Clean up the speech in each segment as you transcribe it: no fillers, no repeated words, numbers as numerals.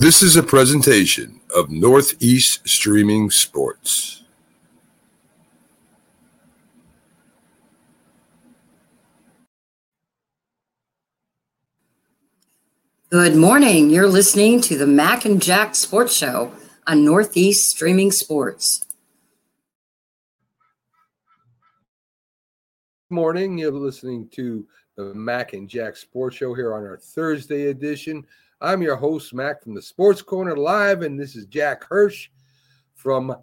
This is a presentation of Northeast Streaming Sports. Good morning. You're listening to the Mac and Jack Sports Show on Northeast Streaming Sports. Good morning. You're listening to the Mac and Jack Sports Show here on our Thursday edition. I'm your host, Mac, from the Sports Corner Live, and this is Jack Hirsch from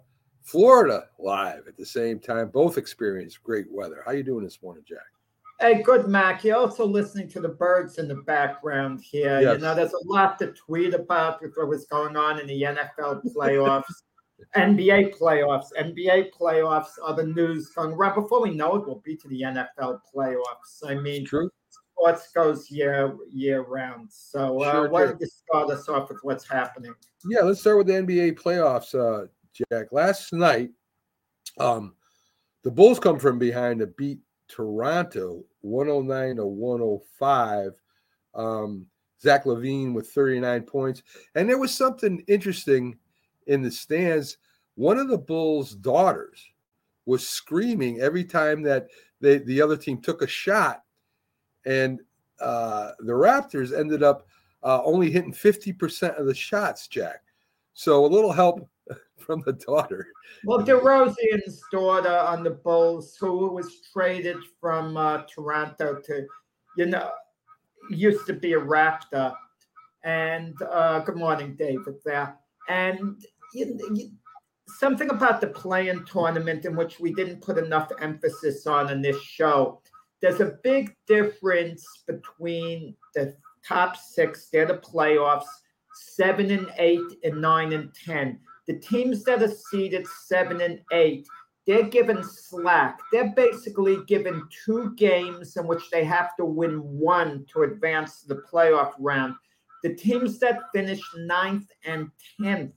Florida Live at the same time. Both experience great weather. How you doing this morning, Jack? Hey, good, Mac. You're also listening to the birds in the background here. Yes. You know, there's a lot to tweet about with what was going on in the NFL playoffs, NBA playoffs. NBA playoffs are the news going around. Before we know it, we'll be to the NFL playoffs. I mean, it's true. Sports goes year round. So why don't you start us off with what's happening? Yeah, let's start with the NBA playoffs, Jack. Last night, the Bulls come from behind to beat Toronto 109 to 105. Zach LaVine with 39 points. And there was something interesting in the stands. One of the Bulls' daughters was screaming every time that the other team took a shot. And the Raptors ended up only hitting 50% of the shots, Jack. So a little help from the daughter. Well, DeRozier's daughter on the Bulls, who was traded from Toronto to, you know, used to be a Raptor. And good morning, David, there. And something about the play-in tournament in which we didn't put enough emphasis on in this show. There's a big difference between the top six, they're the playoffs, 7 and 8 and 9 and 10. The teams that are seeded 7 and 8, they're given slack. They're basically given 2 games in which they have to win 1 to advance to the playoff round. The teams that finish 9th and 10th,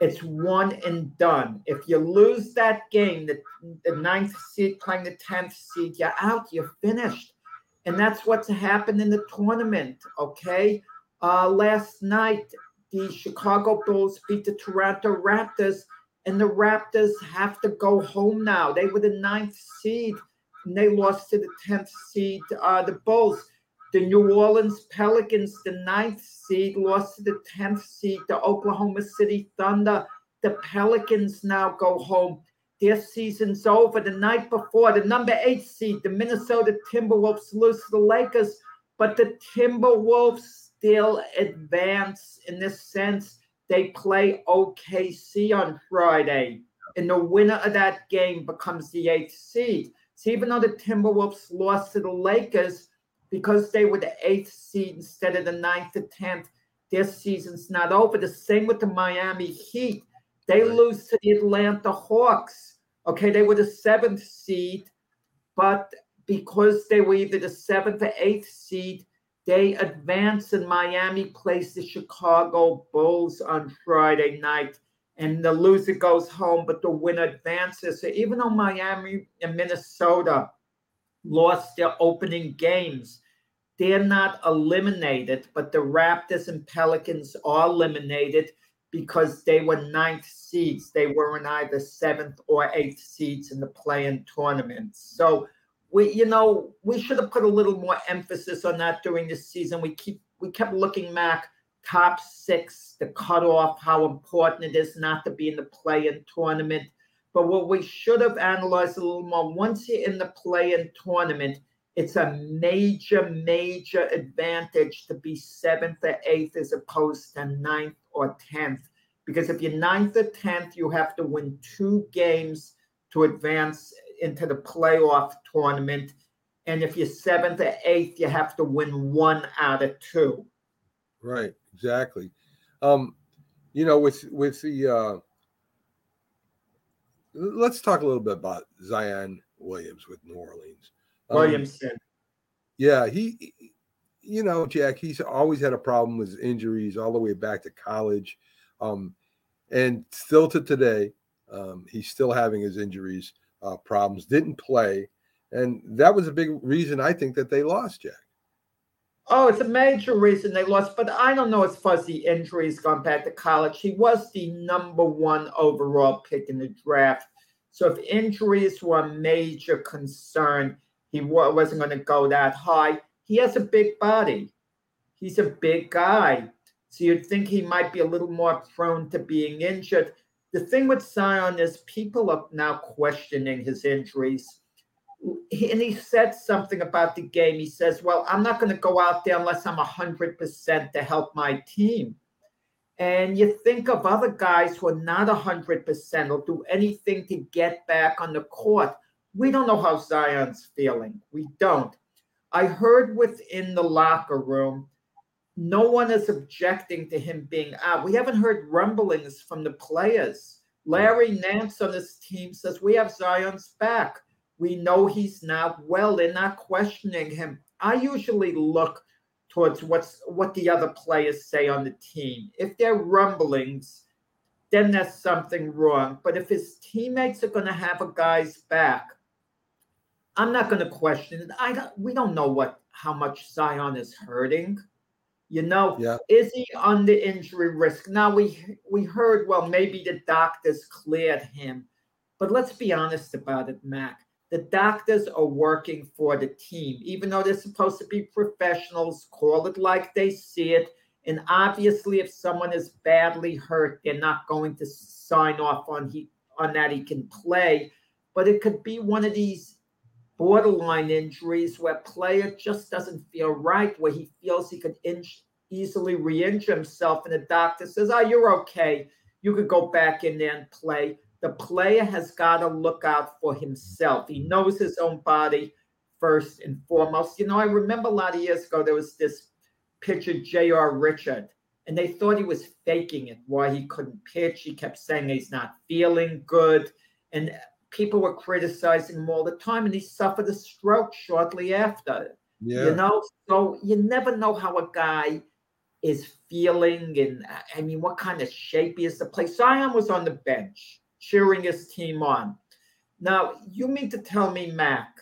it's 1 and done. If you lose that game, the 9th seed playing the 10th seed, you're out, you're finished. And that's what's happened in the tournament, okay? Last night, the Chicago Bulls beat the Toronto Raptors, and the Raptors have to go home now. They were the 9th seed, and they lost to the 10th seed, the Bulls. The New Orleans Pelicans, the 9th seed, lost to the 10th seed, the Oklahoma City Thunder. The Pelicans now go home. Their season's over. The night before, the number 8 seed, the Minnesota Timberwolves, lose to the Lakers. But the Timberwolves still advance in this sense. They play OKC on Friday. And the winner of that game becomes the 8th seed. So even though the Timberwolves lost to the Lakers, because they were the 8th seed instead of the 9th or 10th, their season's not over. The same with the Miami Heat. They lose to the Atlanta Hawks. Okay, they were the 7th seed, but because they were either the 7th or 8th seed, they advance, and Miami plays the Chicago Bulls on Friday night. And the loser goes home, but the winner advances. So even though Miami and Minnesota lost their opening games, they're not eliminated, but the Raptors and Pelicans are eliminated because they were 9th seeds. They weren't either 7th or 8th seeds in the play-in tournament. So we should have put a little more emphasis on that during this season. We kept looking back, top six, the cutoff, how important it is not to be in the play-in tournament. But what we should have analyzed a little more, once you're in the play-in tournament, it's a major, major advantage to be 7th or 8th as opposed to 9th or 10th. Because if you're 9th or 10th, you have to win 2 games to advance into the playoff tournament. And if you're 7th or 8th, you have to win 1 out of 2. Right, exactly. With the let's talk a little bit about Zion Williams with New Orleans. Williamson. Yeah, he, you know, Jack, he's always had a problem with injuries all the way back to college. And still to today, he's still having his injuries, problems, didn't play. And that was a big reason I think that they lost, Jack. Oh, it's a major reason they lost, but I don't know as far as the injuries gone back to college. He was the number one overall pick in the draft. So if injuries were a major concern, he wasn't going to go that high. He has a big body. He's a big guy. So you'd think he might be a little more prone to being injured. The thing with Zion is people are now questioning his injuries. And he said something about the game. He says, well, I'm not going to go out there unless I'm 100% to help my team. And you think of other guys who are not 100% or do anything to get back on the court. We don't know how Zion's feeling. We don't. I heard within the locker room, no one is objecting to him being out. We haven't heard rumblings from the players. Larry Nance on his team says, we have Zion's back. We know he's not well. They're not questioning him. I usually look towards what the other players say on the team. If there are rumblings, then there's something wrong. But if his teammates are going to have a guy's back, I'm not going to question it. We don't know how much Zion is hurting. Is he under injury risk? Now, we heard, well, maybe the doctors cleared him. But let's be honest about it, Mac. The doctors are working for the team, even though they're supposed to be professionals, call it like they see it. And obviously, if someone is badly hurt, they're not going to sign off on that he can play. But it could be one of these borderline injuries where a player just doesn't feel right, where he feels he could easily re-injure himself. And the doctor says, oh, you're okay. You could go back in there and play. The player has got to look out for himself. He knows his own body first and foremost. I remember a lot of years ago, there was this pitcher, J.R. Richard, and they thought he was faking it, why he couldn't pitch. He kept saying he's not feeling good. And people were criticizing him all the time, and he suffered a stroke shortly after. Yeah. So you never know how a guy is feeling and, what kind of shape he is to play. Zion was on the bench, cheering his team on. Now, you mean to tell me, Mac,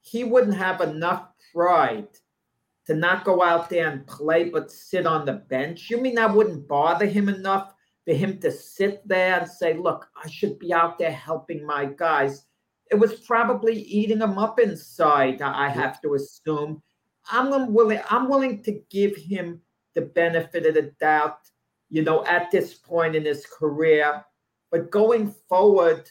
he wouldn't have enough pride to not go out there and play but sit on the bench? You mean that wouldn't bother him enough for him to sit there and say, look, I should be out there helping my guys? It was probably eating him up inside, I have to assume. I'm willing to give him the benefit of the doubt, at this point in his career. But going forward,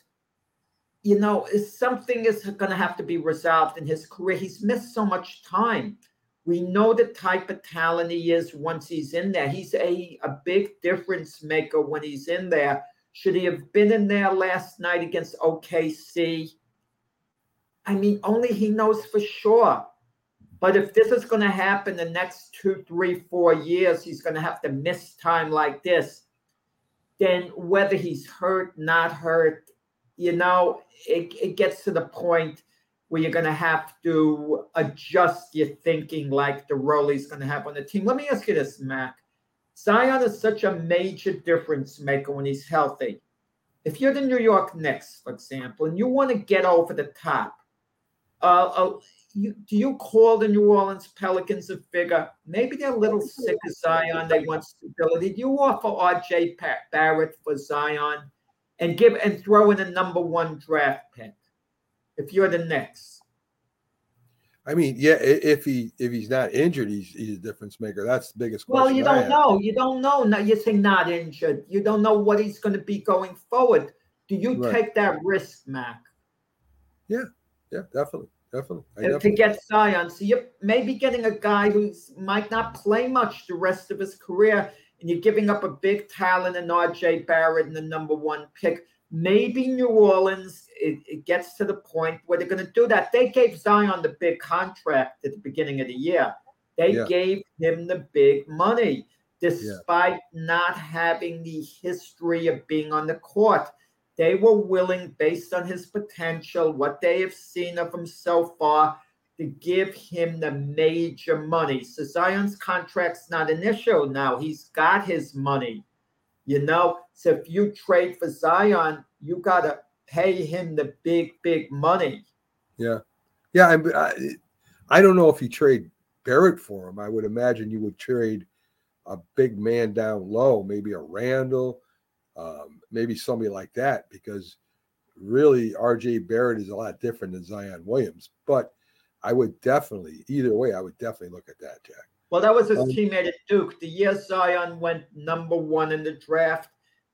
something is going to have to be resolved in his career. He's missed so much time. We know the type of talent he is once he's in there. He's a big difference maker when he's in there. Should he have been in there last night against OKC? Only he knows for sure. But if this is going to happen the next 2, 3, 4 years, he's going to have to miss time like this. Then whether he's hurt, not hurt, it gets to the point where you're going to have to adjust your thinking like the role he's going to have on the team. Let me ask you this, Mac. Zion is such a major difference maker when he's healthy. If you're the New York Knicks, for example, and you want to get over the top, do you call the New Orleans Pelicans and figure, maybe they're a little sick of Zion, they want stability? Do you offer R.J. Barrett for Zion and throw in a number one draft pick if you're the Knicks? If he's not injured, he's a difference maker. That's the biggest question. Well, you don't know. Now you're saying not injured. You don't know what he's going to be going forward. Do you take that risk, Mac? Yeah, definitely. To get Zion. So you're maybe getting a guy who might not play much the rest of his career, and you're giving up a big talent in R.J. Barrett and the number one pick. Maybe New Orleans, it gets to the point where they're going to do that. They gave Zion the big contract at the beginning of the year. They gave him the big money, despite not having the history of being on the court. They were willing, based on his potential, what they have seen of him so far, to give him the major money. So Zion's contract's not an issue now. He's got his money, So if you trade for Zion, you got to pay him the big, big money. Yeah. I don't know if you trade Barrett for him. I would imagine you would trade a big man down low, maybe a Randall, maybe somebody like that, because really RJ Barrett is a lot different than Zion Williams. But I would definitely, either way, I would definitely look at that, Jack. Well, that was his teammate at Duke. The year Zion went number one in the draft,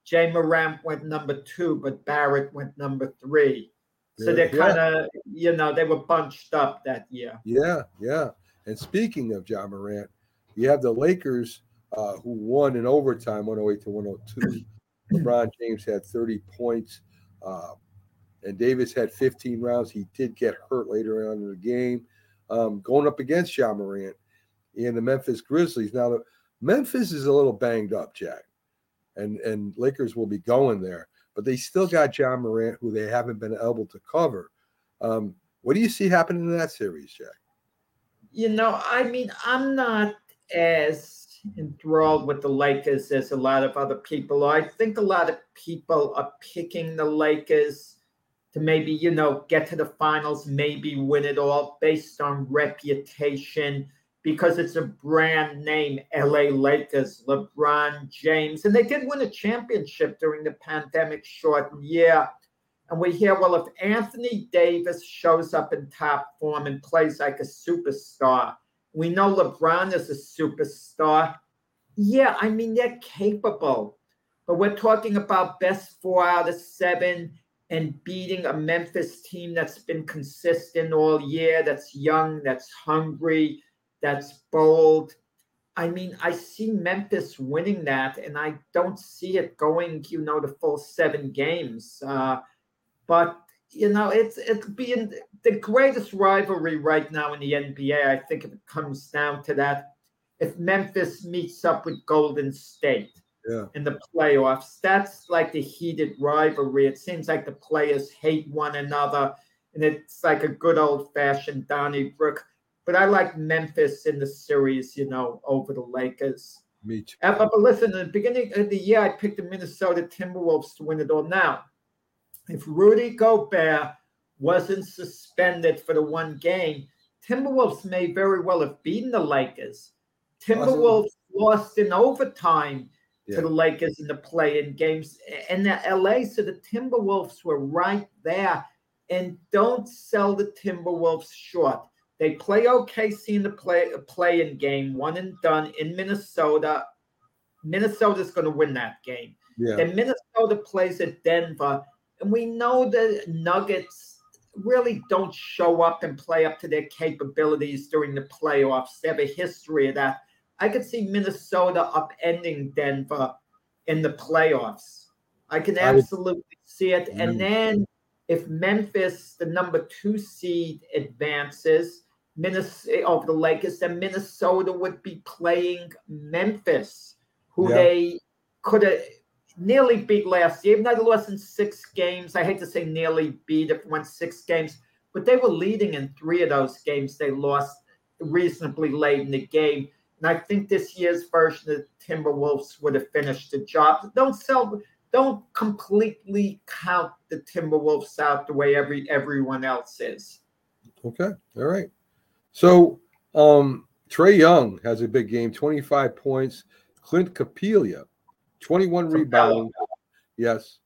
Ja Morant went number two, but Barrett went number three. So they're kind of, you know, they were bunched up that year. Yeah, yeah. And speaking of Ja Morant, you have the Lakers who won in overtime, 108-102. LeBron James had 30 points, and Davis had 15 rounds. He did get hurt later on in the game, going up against Ja Morant and the Memphis Grizzlies. Now, Memphis is a little banged up, Jack, and Lakers will be going there. But they still got Ja Morant, who they haven't been able to cover. What do you see happening in that series, Jack? You know, I mean, I'm not as enthralled with the Lakers as a lot of other people are. I think a lot of people are picking the Lakers to maybe, you know, get to the finals, maybe win it all based on reputation, because it's a brand name, LA Lakers, LeBron James. And they did win a championship during the pandemic shortened year. And we hear, well, if Anthony Davis shows up in top form and plays like a superstar, we know LeBron is a superstar. Yeah, I mean, they're capable. But we're talking about best 4 out of 7 and beating a Memphis team that's been consistent all year, that's young, that's hungry, that's bold. I mean, I see Memphis winning that, and I don't see it going, you know, the full 7 games. But, you know, it's being the greatest rivalry right now in the NBA. I think if it comes down to that, if Memphis meets up with Golden State in the playoffs, that's like the heated rivalry. It seems like the players hate one another, and it's like a good old-fashioned Donnybrook. But I like Memphis in the series, you know, over the Lakers. Me too. But listen, at the beginning of the year, I picked the Minnesota Timberwolves to win it all. Now, if Rudy Gobert wasn't suspended for the 1 game, Timberwolves may very well have beaten the Lakers. Timberwolves lost in overtime to the Lakers in the play-in games in LA, so the Timberwolves were right there. And don't sell the Timberwolves short. They play OKC in the play-in game, 1 and done in Minnesota. Minnesota's going to win that game. Yeah. Then Minnesota plays at Denver, and we know the Nuggets really don't show up and play up to their capabilities during the playoffs. They have a history of that. I could see Minnesota upending Denver in the playoffs. I can absolutely see it. And then if Memphis, the number 2 seed, advances over the Lakers, then Minnesota would be playing Memphis, who they could have nearly beat last year. Even though they lost in 6 games, I hate to say nearly beat, if won 6 games, but they were leading in 3 of those games. They lost reasonably late in the game. And I think this year's version of the Timberwolves would have finished the job. Don't completely count the Timberwolves out the way everyone else is. Okay. All right. So Trae Young has a big game, 25 points. Clint Capelia, 21 rebounds. Yes.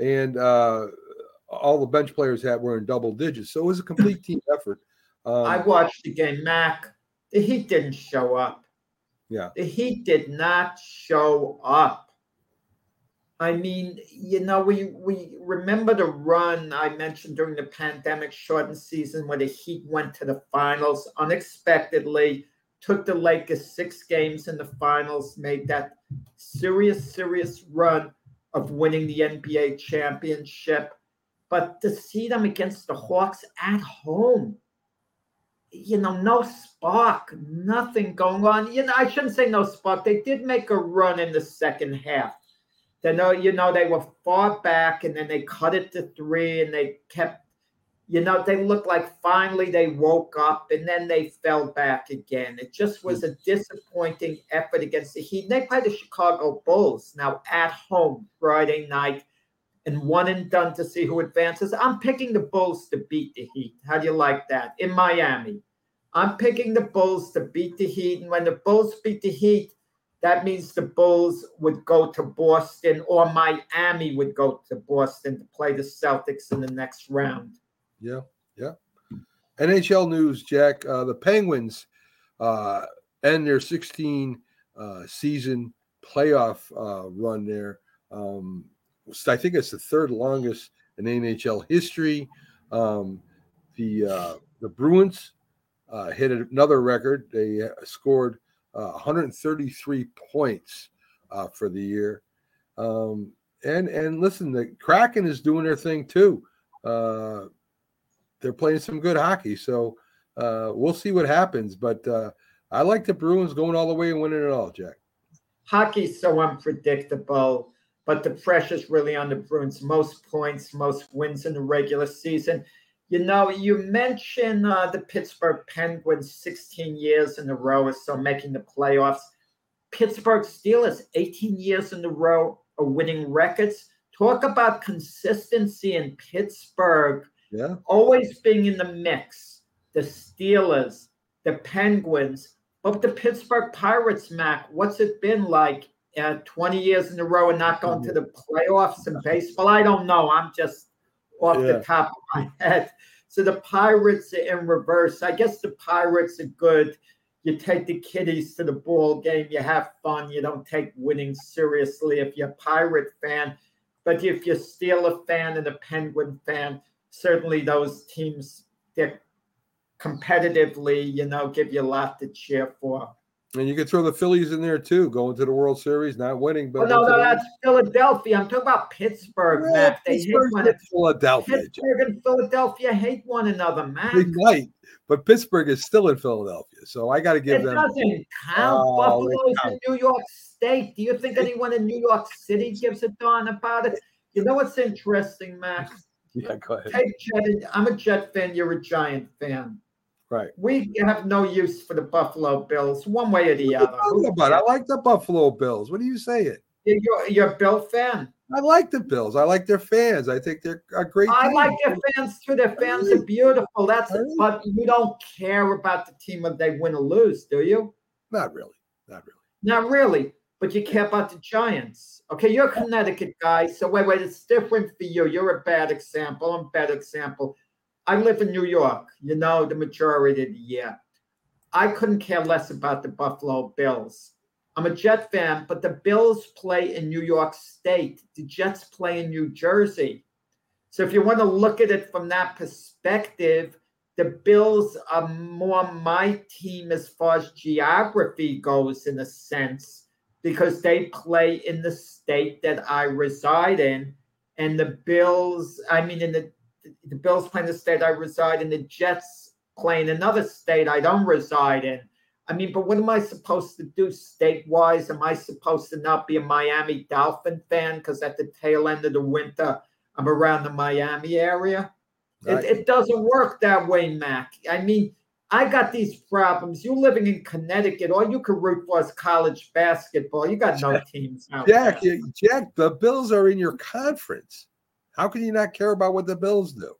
And all the bench players were in double digits. So it was a complete team effort. I watched the game, Mac. The Heat didn't show up. Yeah. The Heat did not show up. I mean, you know, we remember the run I mentioned during the pandemic shortened season where the Heat went to the finals unexpectedly, took the Lakers 6 games in the finals, made that serious run of winning the NBA championship. But to see them against the Hawks at home, you know, no spark, nothing going on. You know, I shouldn't say no spark. They did make a run in the second half. You know, they were far back, and then they cut it to 3, and they kept, you know, they looked like finally they woke up, and then they fell back again. It just was a disappointing effort against the Heat. And they played the Chicago Bulls now at home Friday night, and 1 and done to see who advances. I'm picking the Bulls to beat the Heat. How do you like that? In Miami. I'm picking the Bulls to beat the Heat. And when the Bulls beat the Heat, that means the Bulls would go to Boston, or Miami would go to Boston to play the Celtics in the next round. Yeah, yeah. NHL news, Jack. The Penguins end their 16-season playoff run there. I think it's the third longest in NHL history. The Bruins hit another record. They scored 133 points for the year. And listen, the Kraken is doing their thing too. They're playing some good hockey, so we'll see what happens. But I like the Bruins going all the way and winning it all, Jack. Hockey's so unpredictable, but the pressure's really on the Bruins. Most points, most wins in the regular season. You know, you mentioned the Pittsburgh Penguins 16 years in a row or so making the playoffs. Pittsburgh Steelers 18 years in a row are winning records. Talk about consistency in Pittsburgh. Yeah. Always being in the mix. The Steelers, the Penguins, but the Pittsburgh Pirates, Mac, what's it been like 20 years in a row and not going to the playoffs in baseball? I don't know. I'm just off the top of my head. So the Pirates are in reverse. I guess the Pirates are good. You take the kiddies to the ball game. You have fun. You don't take winning seriously if you're a Pirate fan. But if you're a Steeler fan and a Penguin fan, certainly those teams that competitively, you know, give you a lot to cheer for. And you could throw the Phillies in there too, going to the World Series, not winning. But no, that's Philadelphia. I'm talking about Pittsburgh, Matt. They Pittsburgh hate one another. Philadelphia. Pittsburgh and Philadelphia hate one another, Matt. They might, but Pittsburgh is still in Philadelphia, so I got to give them. It doesn't count. Buffalo's in New York State. Do you think anyone in New York City gives a darn about it? You know what's interesting, Matt? Yeah, go ahead. Take Jet. I'm a Jet fan. You're a Giant fan. Right. We have no use for the Buffalo Bills, one way or the other. I like the Buffalo Bills. What do you say? You're a Bill fan. I like the Bills. I like their fans. I think they're a great team. I like their fans too. Their fans are beautiful. But you don't care about the team if they win or lose, do you? Not really. But you care about the Giants. Okay, you're a Connecticut guy, so wait, it's different for you. You're a bad example. I'm a bad example. I live in New York, you know, the majority of the year. I couldn't care less about the Buffalo Bills. I'm a Jet fan, but the Bills play in New York State. The Jets play in New Jersey. So if you want to look at it from that perspective, the Bills are more my team as far as geography goes, in a sense, because they play in the state that I reside in. And the Bills, the Bills play in the state I reside in. The Jets play in another state I don't reside in. I mean, but what am I supposed to do state-wise? Am I supposed to not be a Miami Dolphin fan because at the tail end of the winter, I'm around the Miami area? Right. It doesn't work that way, Mac. I mean, I got these problems. You living in Connecticut, all you can root for is college basketball. You got no teams out there. Jack, the Bills are in your conference. How can you not care about what the Bills do?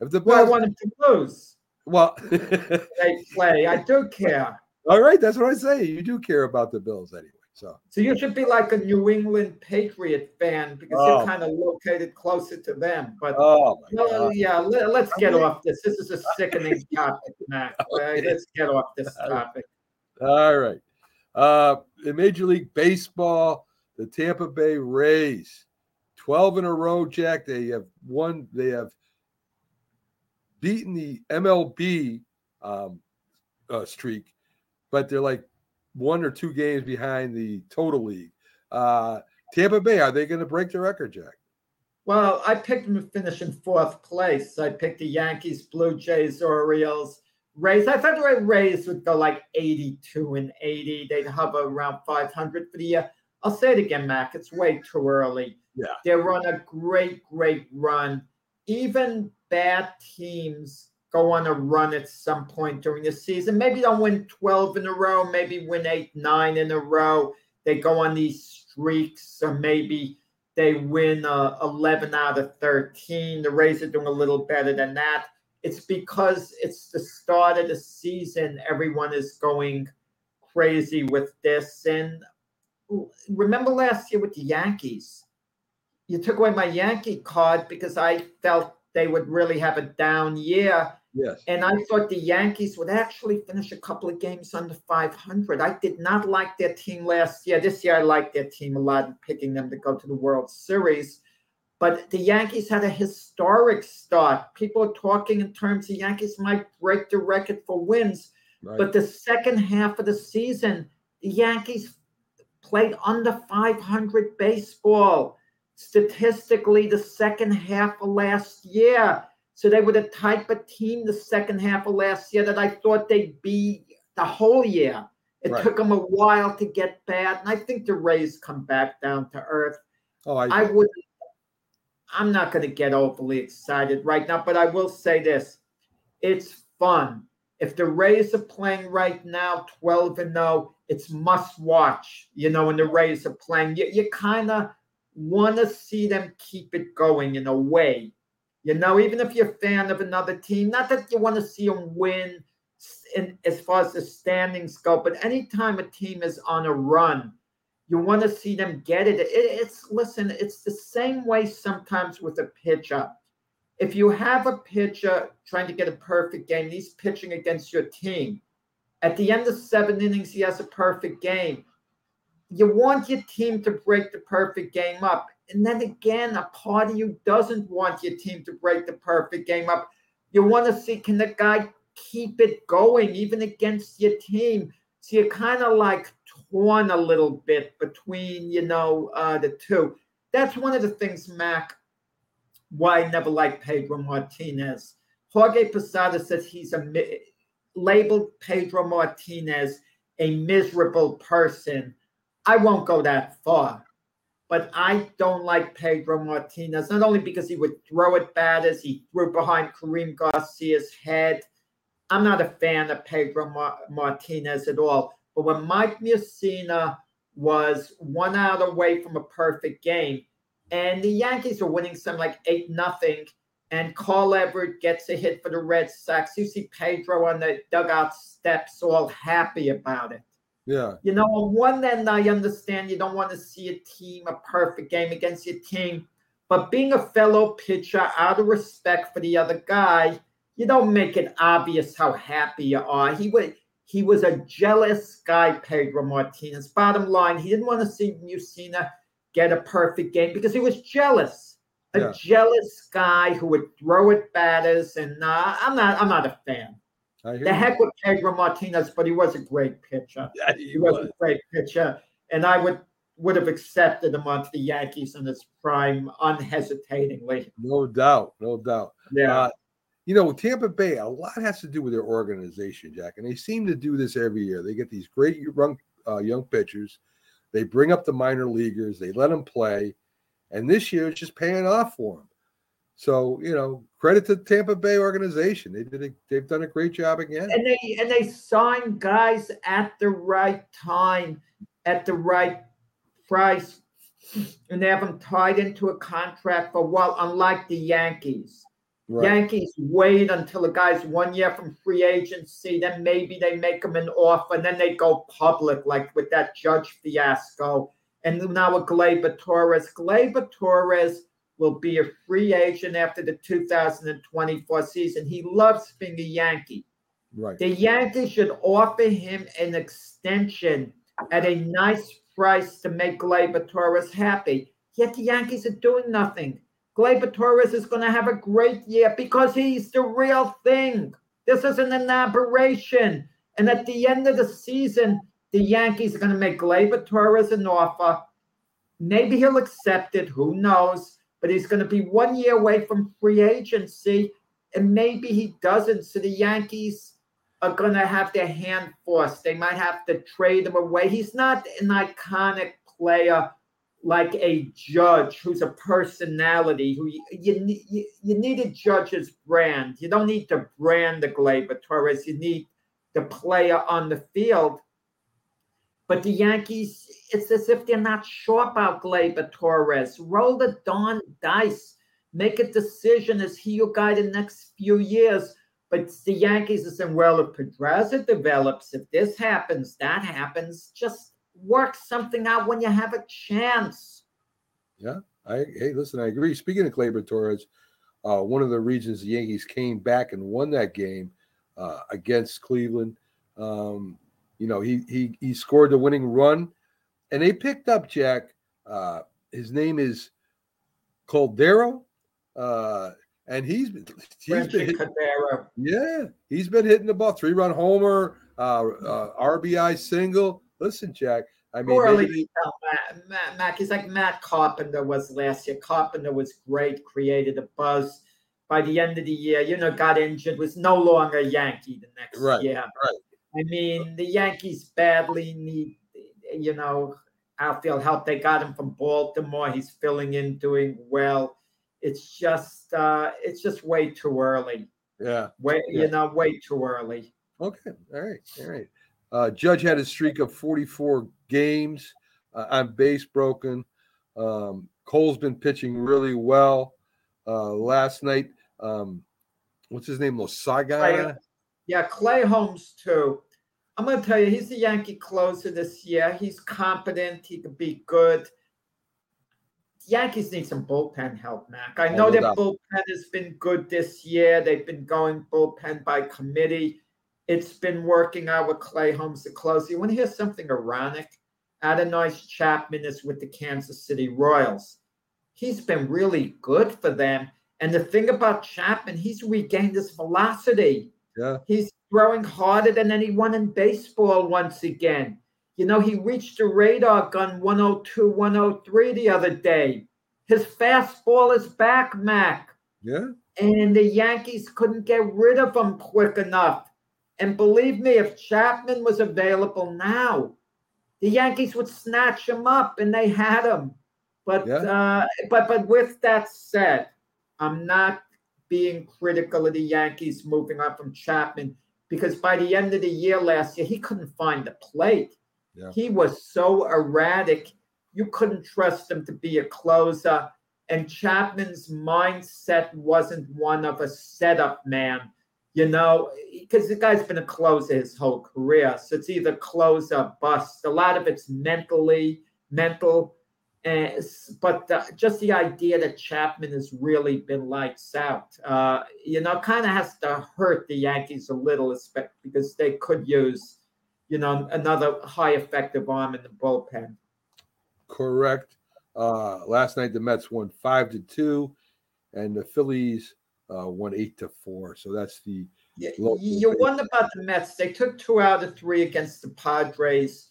If the Bills I want them to lose. Well, they play. I do care. All right, that's what I say. You do care about the Bills anyway. So you should be like a New England Patriot fan because you're kind of located closer to them. But let's get off this. This is a sickening topic, Matt. Okay. Let's get off this topic. All right. In Major League Baseball, the Tampa Bay Rays, 12 in a row, Jack. They have won. They have beaten the MLB streak, but they're like one or two games behind the total league. Tampa Bay, are they going to break the record, Jack? Well, I picked them to finish in fourth place. I picked the Yankees, Blue Jays, Orioles, Rays. I thought the Rays would go like 82-80. They'd hover around 500 for the year. I'll say it again, Mac. It's way too early. Yeah. They're on a great, great run. Even bad teams go on a run at some point during the season. Maybe they'll win 12 in a row, maybe win 8, 9 in a row. They go on these streaks, or maybe they win 11 out of 13. The Rays are doing a little better than that. It's because it's the start of the season. Everyone is going crazy with this. And remember last year with the Yankees? You took away my Yankee card because I felt they would really have a down year. Yes. And I thought the Yankees would actually finish a couple of games under 500. I did not like their team last year. This year I liked their team a lot and picking them to go to the World Series. But the Yankees had a historic start. People are talking in terms the Yankees might break the record for wins. Right. But the second half of the season, the Yankees played under 500 baseball. Statistically, the second half of last year. So they were the type of team the second half of last year that I thought they'd be the whole year. It Right. took them a while to get bad. And I think the Rays come back down to earth. Oh, I wouldn't. I'm not going to get overly excited right now, but I will say this. It's fun. If the Rays are playing right now 12-0, it's must watch, you know, when the Rays are playing. You kind of want to see them keep it going in a way, you know, even if you're a fan of another team. Not that you want to see them win as far as the standings go, but anytime a team is on a run, you want to see them get it. Listen, it's the same way sometimes with a pitcher. If you have a pitcher trying to get a perfect game, he's pitching against your team. At the end of 7 innings, he has a perfect game. You want your team to break the perfect game up. And then again, a part of you doesn't want your team to break the perfect game up. You want to see, can the guy keep it going even against your team? So you're kind of like torn a little bit between, you know, the two. That's one of the things, Mac, why I never liked Pedro Martinez. Jorge Posada says he's labeled Pedro Martinez a miserable person. I won't go that far, but I don't like Pedro Martinez, not only because he would throw at batters, he threw behind Kareem Garcia's head. I'm not a fan of Pedro Martinez at all. But when Mike Mussina was 1 out away from a perfect game, and the Yankees were winning something like 8-0, and Carl Everett gets a hit for the Red Sox, you see Pedro on the dugout steps all happy about it. Yeah. You know, on one end, I understand you don't want to see a team, a perfect game against your team. But being a fellow pitcher, out of respect for the other guy, you don't make it obvious how happy you are. He was a jealous guy, Pedro Martinez. Bottom line, he didn't want to see Mussina get a perfect game because he was jealous. A jealous guy who would throw at batters, and I'm not a fan. The heck with Pedro Martinez, but he was a great pitcher. Yeah, he was a great pitcher, and I would have accepted him onto the Yankees in his prime unhesitatingly. No doubt. Yeah. You know, Tampa Bay, a lot has to do with their organization, Jack, and they seem to do this every year. They get these great young pitchers. They bring up the minor leaguers. They let them play, and this year it's just paying off for them. So, you know, credit to the Tampa Bay organization. They've done a great job again. And they sign guys at the right time, at the right price, and they have them tied into a contract for a while, unlike the Yankees. Right. Yankees wait until a guy's 1 year from free agency, then maybe they make him an offer, and then they go public, like with that Judge fiasco. And now with Gleyber Torres. Gleyber Torres will be a free agent after the 2024 season. He loves being a Yankee. Right. The Yankees should offer him an extension at a nice price to make Gleyber Torres happy. Yet the Yankees are doing nothing. Gleyber Torres is going to have a great year because he's the real thing. This isn't an aberration. And at the end of the season, the Yankees are going to make Gleyber Torres an offer. Maybe he'll accept it. Who knows? But he's going to be 1 year away from free agency, and maybe he doesn't. So the Yankees are going to have their hand forced. They might have to trade him away. He's not an iconic player like a Judge, who's a personality, who you need a Judge's brand. You don't need to brand the Gleyber Torres. You need the player on the field. But the Yankees, it's as if they're not sure about Gleyber Torres. Roll the darn dice. Make a decision as he your guy the next few years. But the Yankees are saying, well, if Pedraza develops, if this happens, that happens, just work something out when you have a chance. Yeah. Hey, listen, I agree. Speaking of Gleyber Torres, one of the reasons the Yankees came back and won that game against Cleveland, he scored the winning run. And they picked up, Jack, his name is Caldero, and he's been hitting the ball, 3-run homer, RBI single. Listen, Jack, I mean, Mac, he's like Matt Carpenter was last year. Carpenter was great, created a buzz. By the end of the year, got injured, was no longer a Yankee the next year. Right. I mean, the Yankees badly need, outfield help. They got him from Baltimore. He's filling in, doing well. It's just way too early. Yeah. Way too early. Okay. All right. Judge had a streak of 44 games on base broken. Cole's been pitching really well. Last night, what's his name? Losaga? Yeah, Clay Holmes, too. I'm going to tell you, he's the Yankee closer this year. He's competent. He could be good. The Yankees need some bullpen help, Mac. I know their bullpen has been good this year. They've been going bullpen by committee. It's been working out with Clay Holmes, the closer. You want to hear something ironic? Adonis Chapman is with the Kansas City Royals. He's been really good for them. And the thing about Chapman, he's regained his velocity. Yeah. He's throwing harder than anyone in baseball once again. He reached the radar gun 102, 103 the other day. His fastball is back, Mac. Yeah. And the Yankees couldn't get rid of him quick enough. And believe me, if Chapman was available now, the Yankees would snatch him up, and they had him. But but with that said, I'm not being critical of the Yankees moving up from Chapman, because by the end of the year last year, he couldn't find the plate. Yeah. He was so erratic, you couldn't trust him to be a closer. And Chapman's mindset wasn't one of a setup man, because the guy's been a closer his whole career. So it's either closer or bust. A lot of it's mental. But just the idea that Chapman has really been lights out, kind of has to hurt the Yankees a little, because they could use, another high effective arm in the bullpen. Correct. Last night the Mets won 5-2, and the Phillies won 8-4. So that's the. Yeah, you wonder about the Mets. They took 2 out of 3 against the Padres,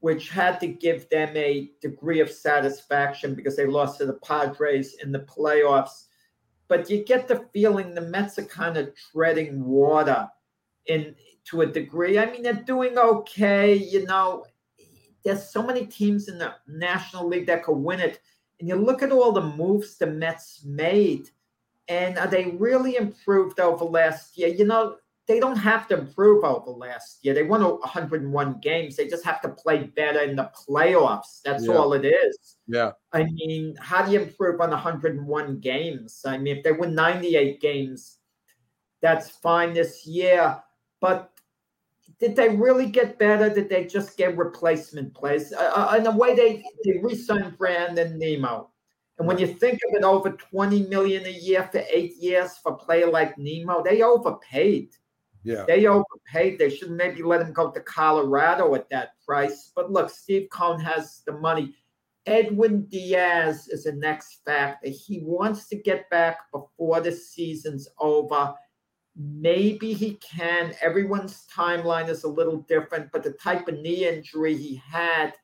which had to give them a degree of satisfaction because they lost to the Padres in the playoffs. But you get the feeling the Mets are kind of treading water to a degree. I mean, they're doing okay. There's so many teams in the National League that could win it. And you look at all the moves the Mets made, and are they really improved over last year? They don't have to improve over last year. They won 101 games. They just have to play better in the playoffs. That's all it is. Yeah. I mean, how do you improve on 101 games? I mean, if they win 98 games, that's fine this year. But did they really get better? Did they just get replacement plays? In a way, they re-signed Brandon Nemo. And when you think of it, over $20 million a year for 8 years for a player like Nemo, they overpaid. Yeah, they overpaid. They should maybe let him go to Colorado at that price. But look, Steve Cohen has the money. Edwin Diaz is the next factor. He wants to get back before the season's over. Maybe he can. Everyone's timeline is a little different, but the type of knee injury he had,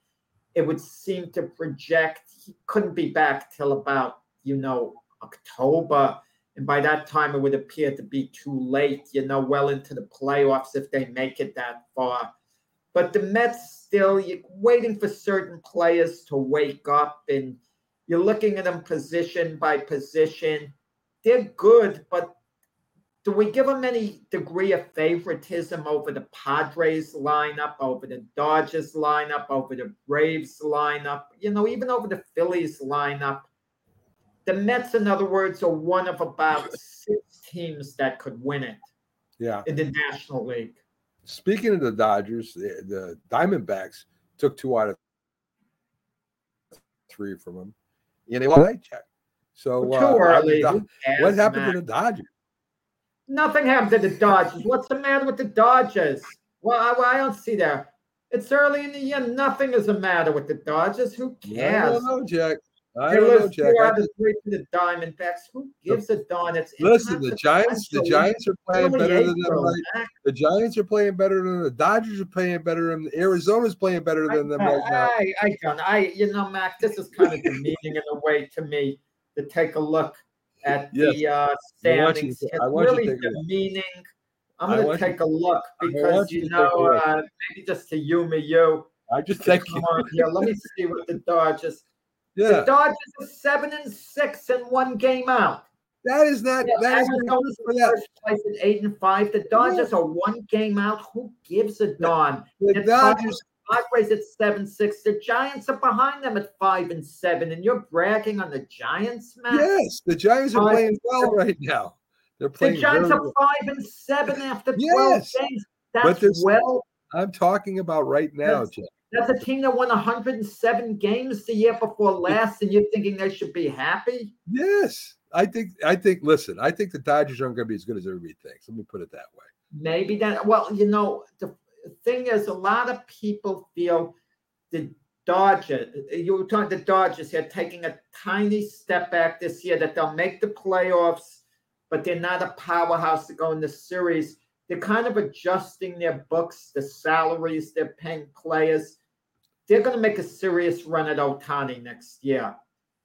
it would seem to project he couldn't be back till about, October. And by that time, it would appear to be too late, well into the playoffs if they make it that far. But the Mets still, you're waiting for certain players to wake up, and you're looking at them position by position. They're good, but do we give them any degree of favoritism over the Padres lineup, over the Dodgers lineup, over the Braves lineup, even over the Phillies lineup? The Mets, in other words, are one of about six teams that could win it. Yeah. In the National League. Speaking of the Dodgers, the Diamondbacks took 2 out of 3 from them, and they won a check. So early. What happened to the Dodgers? Nothing happened to the Dodgers. What's the matter with the Dodgers? Well, I don't see that. It's early in the year. Nothing is the matter with the Dodgers. Who cares? I don't know, Jack. They lost 2 out of 3 to the Diamondbacks. Who gives a darn? It's listen, the Giants are playing better than them. Right? The Giants are playing better than them. The Dodgers are playing better than them. Arizona's playing better than them right now. You know, Mac, this is kind of demeaning in a way to me to take a look at the standings. It's really demeaning. I'm going to take a look because, you know, maybe just to humor you. I just think. Let me see what the Dodgers. Yeah. The Dodgers are 7-6 and 1 game out. That is not. Arizona's first place at 8-5. The Dodgers are 1 game out. Who gives a darn? The Dodgers Padres at 7-6. The Giants are behind them at 5-7. And you're bragging on the Giants, Matt? Yes, the Giants are playing well right now. They're playing. The Giants are 5-7 after 12 games. That's well. I'm talking about right now, Jeff. That's a team that won 107 games the year before last, and you're thinking they should be happy? Yes. I think the Dodgers aren't going to be as good as everybody thinks. Let me put it that way. Maybe that – well, you know, the thing is a lot of people feel the Dodgers – you were talking to the Dodgers here, taking a tiny step back this year, that they'll make the playoffs, but they're not a powerhouse to go in the series. They're kind of adjusting their books, the salaries they're paying players. They're going to make a serious run at Ohtani next year.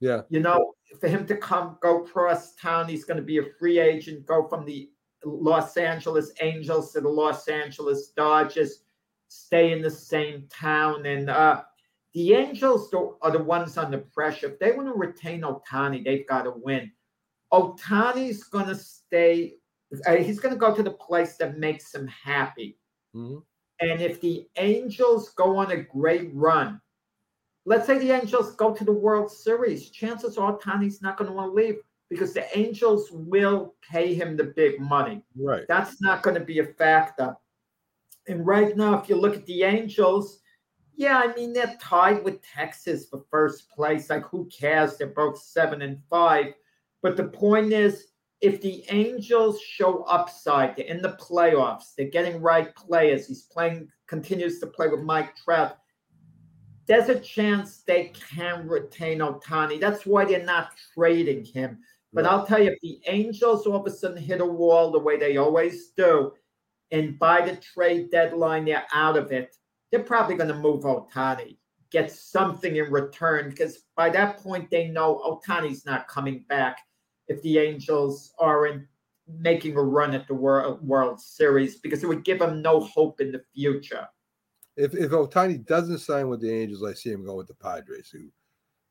Yeah. You know, for him to come, go across town, he's going to be a free agent, go from the Los Angeles Angels to the Los Angeles Dodgers, stay in the same town. And the Angels are the ones under pressure. If they want to retain Ohtani, they've got to win. Ohtani's going to stay... he's going to go to the place that makes him happy. Mm-hmm. And if the Angels go on a great run, let's say the Angels go to the World Series, chances are Ohtani's not going to want to leave because the Angels will pay him the big money. Right. That's not going to be a factor. And right now, if you look at the Angels, they're tied with Texas for first place. Like, who cares? They're both 7-5. But the point is, if the Angels show upside, they're in the playoffs, they're getting right players, he's playing, continues to play with Mike Trout, there's a chance they can retain Ohtani. That's why they're not trading him. But I'll tell you, if the Angels all of a sudden hit a wall the way they always do, and by the trade deadline they're out of it, they're probably going to move Ohtani, get something in return, because by that point they know Ohtani's not coming back. If the Angels aren't making a run at the World Series, because it would give them no hope in the future. If Ohtani doesn't sign with the Angels, I see him go with the Padres,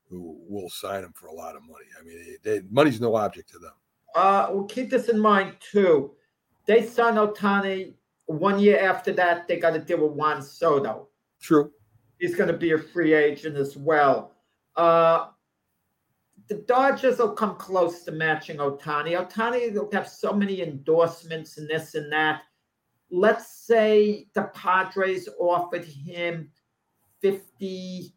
who will sign him for a lot of money. I mean, money's no object to them. Well, keep this in mind, too. They signed Ohtani 1 year after that. They got to deal with Juan Soto. True. He's going to be a free agent as well. The Dodgers will come close to matching Ohtani. Ohtani will have so many endorsements and this and that. Let's say the Padres offered him $55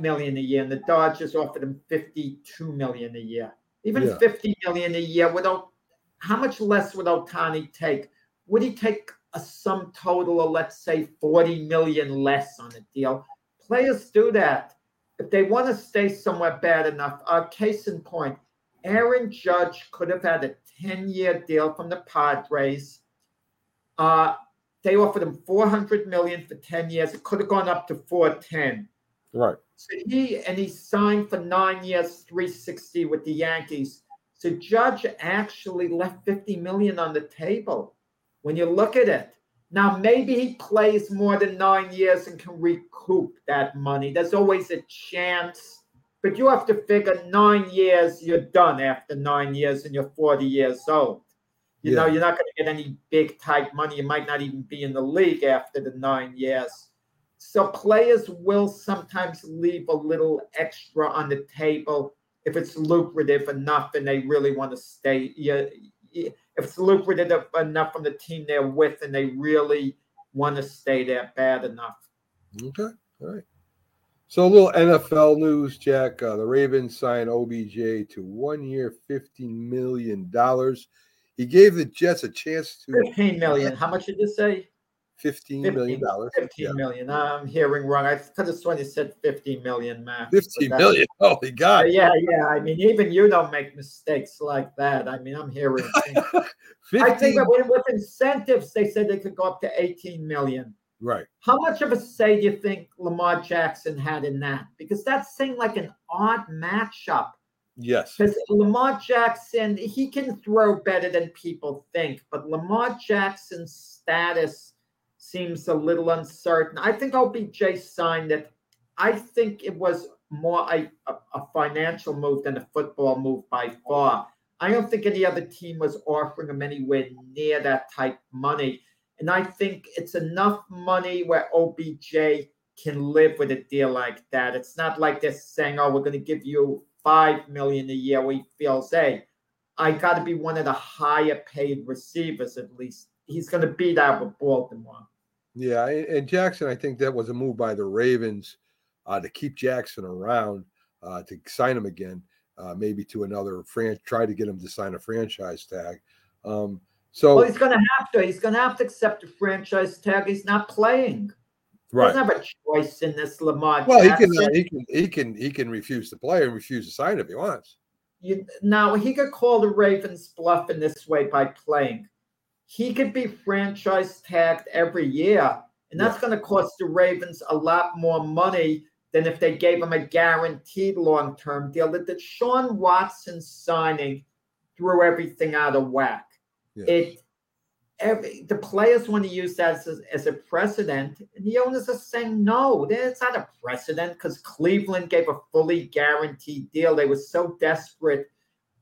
million a year, and the Dodgers offered him $52 million a year. Even $50 million a year, how much less would Ohtani take? Would he take a sum total of, let's say, $40 million less on a deal? Players do that. If they want to stay somewhere bad enough, case in point, Aaron Judge could have had a 10-year deal from the Padres. They offered him $400 million for 10 years. It could have gone up to $410. Right. So he signed for 9 years, $360 with the Yankees. So Judge actually left $50 million on the table when you look at it. Now, maybe he plays more than 9 years and can recoup that money. There's always a chance. But you have to figure 9 years, you're done after 9 years and you're 40 years old. You know, you're not going to get any big, tight money. You might not even be in the league after the 9 years. So players will sometimes leave a little extra on the table if it's lucrative enough and they really want to stay. If it's lucrative enough from the team they're with and they really want to stay there bad enough. Okay. All right. So a little NFL news, Jack. The Ravens signed OBJ to 1 year, $15 million. He gave the Jets a chance to... $15 million. How much did you say? $15 million. $15 yeah. million. I'm hearing wrong. I could have sworn you said $15 million, Matt. $15 million? Holy God. Yeah. I mean, even you don't make mistakes like that. I mean, I'm hearing things. I think that with incentives, they said they could go up to $18 million. Right. How much of a say do you think Lamar Jackson had in that? Because that seemed like an odd matchup. Yes. Because Lamar Jackson, he can throw better than people think, but Lamar Jackson's status seems a little uncertain. I think OBJ signed it. I think it was more a financial move than a football move by far. I don't think any other team was offering him anywhere near that type of money. And I think it's enough money where OBJ can live with a deal like that. It's not like they're saying, oh, we're going to give you $5 million a year, where he feels, hey, I got to be one of the higher paid receivers at least. He's going to be that with Baltimore. Yeah, and Jackson, I think that was a move by the Ravens to keep Jackson around, to sign him again, maybe to another franchise, try to get him to sign a franchise tag. So he's going to have to. He's going to have to accept a franchise tag. He's not playing. Right. He doesn't have a choice in this, Lamar Jackson. Well, he can refuse to play and refuse to sign if he wants. Now, he could call the Ravens bluff in this way by playing. He could be franchise tagged every year, and that's going to cost the Ravens a lot more money than if they gave him a guaranteed long-term deal. That Sean Watson's signing threw everything out of whack. Yeah. The players want to use that as a precedent, and the owners are saying, no, it's not a precedent, because Cleveland gave a fully guaranteed deal. They were so desperate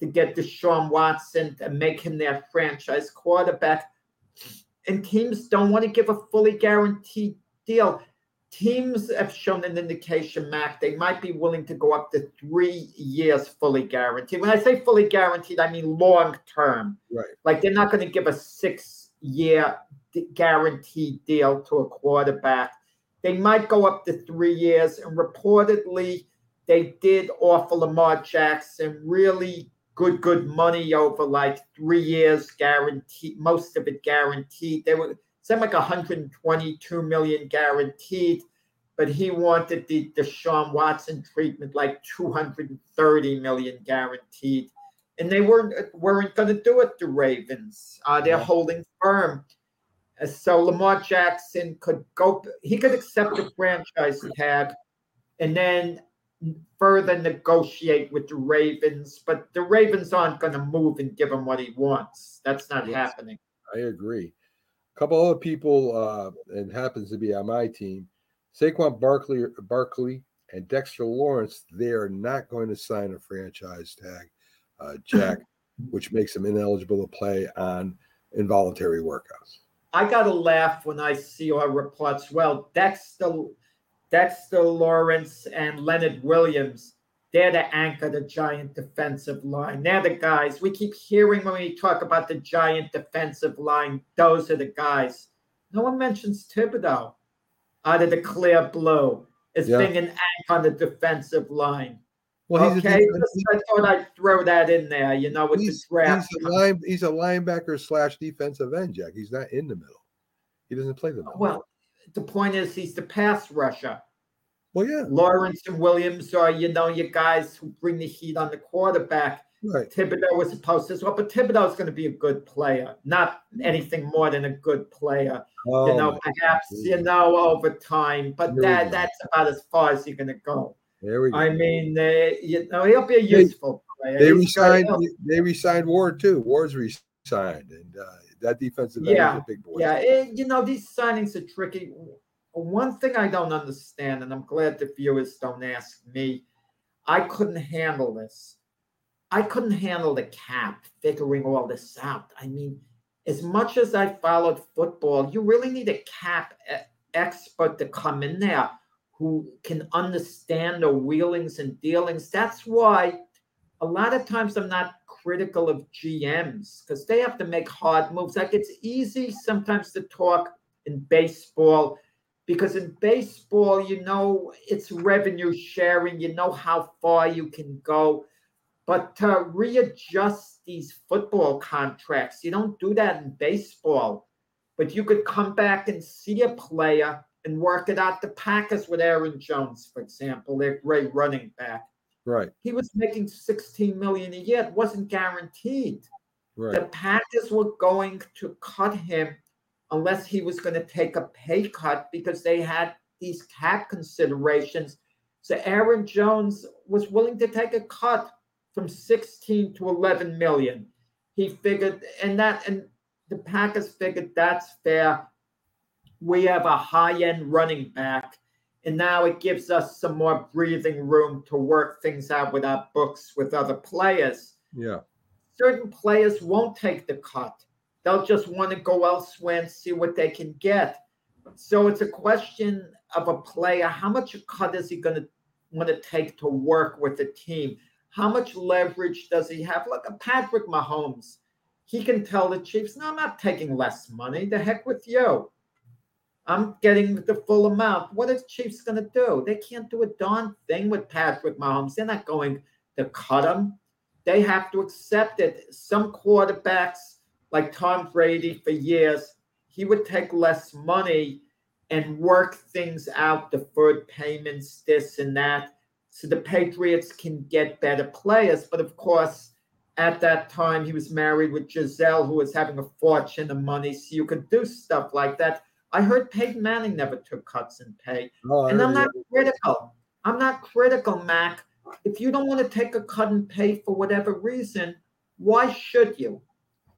to get Deshaun Watson and make him their franchise quarterback, and teams don't want to give a fully guaranteed deal. Teams have shown an indication, Mac, they might be willing to go up to 3 years fully guaranteed. When I say fully guaranteed, I mean long-term. Right. Like they're not going to give a 6-year guaranteed deal to a quarterback. They might go up to 3 years, and reportedly they did offer Lamar Jackson really good money over like 3 years guaranteed, most of it guaranteed. They were... Seemed like $122 million guaranteed, but he wanted the Deshaun Watson treatment, like $230 million guaranteed. And they weren't going to do it, the Ravens. They're holding firm. So Lamar Jackson could go, he could accept the franchise tag and then further negotiate with the Ravens, but the Ravens aren't going to move and give him what he wants. That's not happening. I agree. Couple other people, and happens to be on my team, Saquon Barkley and Dexter Lawrence, they are not going to sign a franchise tag, Jack, which makes them ineligible to play on involuntary workouts. I got to laugh when I see our reports. Well, Dexter Lawrence and Leonard Williams, they're the anchor, the Giant defensive line. They're the guys. We keep hearing when we talk about the Giant defensive line, those are the guys. No one mentions Thibodeau out of the clear blue as being an anchor on the defensive line. Well, I thought I'd throw that in there, with the draft. He's a linebacker / defensive end, Jack. He's not in the middle. He doesn't play the middle. Well, the point is he's the pass rusher. Well, yeah. Lawrence and Williams are, your guys who bring the heat on the quarterback. Right. Thibodeau was supposed to as well, but Thibodeau is going to be a good player, not anything more than a good player. Oh, perhaps over time, but that's about as far as you're going to go. There we go. I mean, he'll be a useful player. They resigned Ward too. Ward's resigned, and that defensive end is a big boy. Yeah, these signings are tricky. One thing I don't understand, and I'm glad the viewers don't ask me, I couldn't handle this. I couldn't handle the cap, figuring all this out. I mean, as much as I followed football, you really need a cap expert to come in there who can understand the wheelings and dealings. That's why a lot of times I'm not critical of GMs because they have to make hard moves. Like it's easy sometimes to talk in baseball because in baseball, you know, it's revenue sharing. You know how far you can go. But to readjust these football contracts, you don't do that in baseball. But you could come back and see a player and work it out. The Packers with Aaron Jones, for example, their great running back. Right. He was making $16 million a year. It wasn't guaranteed. Right. The Packers were going to cut him unless he was going to take a pay cut because they had these cap considerations. So Aaron Jones was willing to take a cut from 16 to 11 million. He figured, and the Packers figured that's fair. We have a high-end running back, and now it gives us some more breathing room to work things out with our books with other players. Yeah. Certain players won't take the cut. They'll just want to go elsewhere and see what they can get. So it's a question of a player. How much cut is he going to want to take to work with the team? How much leverage does he have? Look, Patrick Mahomes, he can tell the Chiefs, no, I'm not taking less money. The heck with you. I'm getting the full amount. What are the Chiefs going to do? They can't do a darn thing with Patrick Mahomes. They're not going to cut him. They have to accept it. Some quarterbacks, like Tom Brady for years, he would take less money and work things out, deferred payments, this and that, so the Patriots can get better players. But of course, at that time, he was married with Giselle, who was having a fortune of money, so you could do stuff like that. I heard Peyton Manning never took cuts in pay. And I'm not critical. I'm not critical, Mac. If you don't want to take a cut in pay for whatever reason, why should you?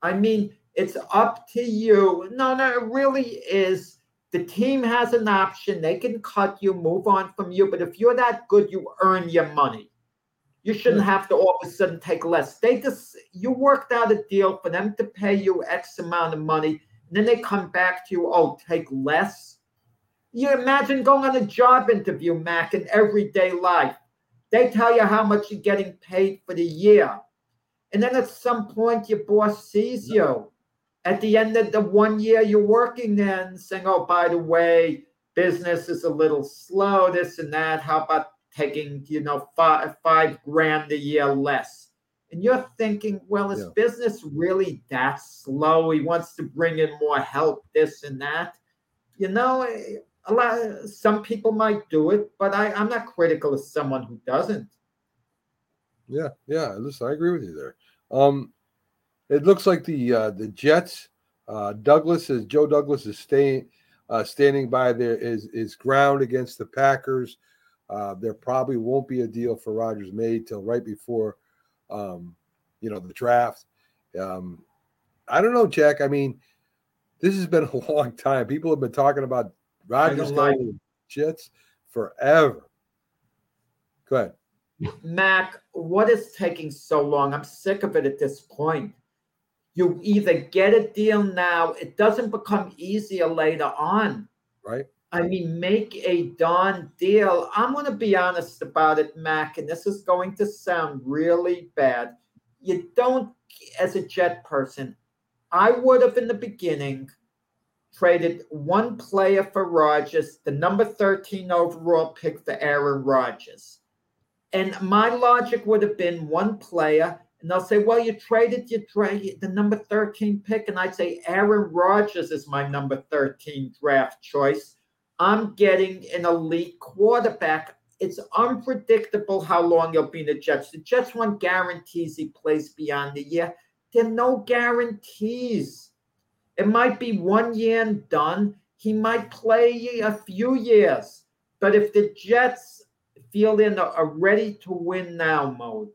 I mean, it's up to you. No, it really is. The team has an option. They can cut you, move on from you. But if you're that good, you earn your money. You shouldn't have to all of a sudden take less. You worked out a deal for them to pay you X amount of money. And then they come back to you, oh, take less. You imagine going on a job interview, Mac, in everyday life. They tell you how much you're getting paid for the year. And then at some point, your boss sees you at the end of the 1 year you're working there and saying, oh, by the way, business is a little slow, this and that. How about taking, $5,000 a year less? And you're thinking, well, is business really that slow? He wants to bring in more help, this and that. Some people might do it, but I'm not critical of someone who doesn't. Yeah. Listen, I agree with you there. It looks like the Jets. Joe Douglas is standing by his ground against the Packers. There probably won't be a deal for Rodgers made till right before, the draft. I don't know, Jack. I mean, this has been a long time. People have been talking about Rodgers going to the Jets forever. Go ahead. Mac, what is taking so long? I'm sick of it at this point. You either get a deal now, it doesn't become easier later on. Right. I mean, make a darn deal. I'm going to be honest about it, Mac, and this is going to sound really bad. You don't, as a Jet person, I would have in the beginning traded one player for Rodgers, the number 13 overall pick for Aaron Rodgers. And my logic would have been one player, and they'll say, well, you traded the number 13 pick, and I'd say Aaron Rodgers is my number 13 draft choice. I'm getting an elite quarterback. It's unpredictable how long he'll be in the Jets. The Jets one guarantees he plays beyond the year. There are no guarantees. It might be 1 year and done. He might play a few years. But if the Jets feel in a ready-to-win-now mode.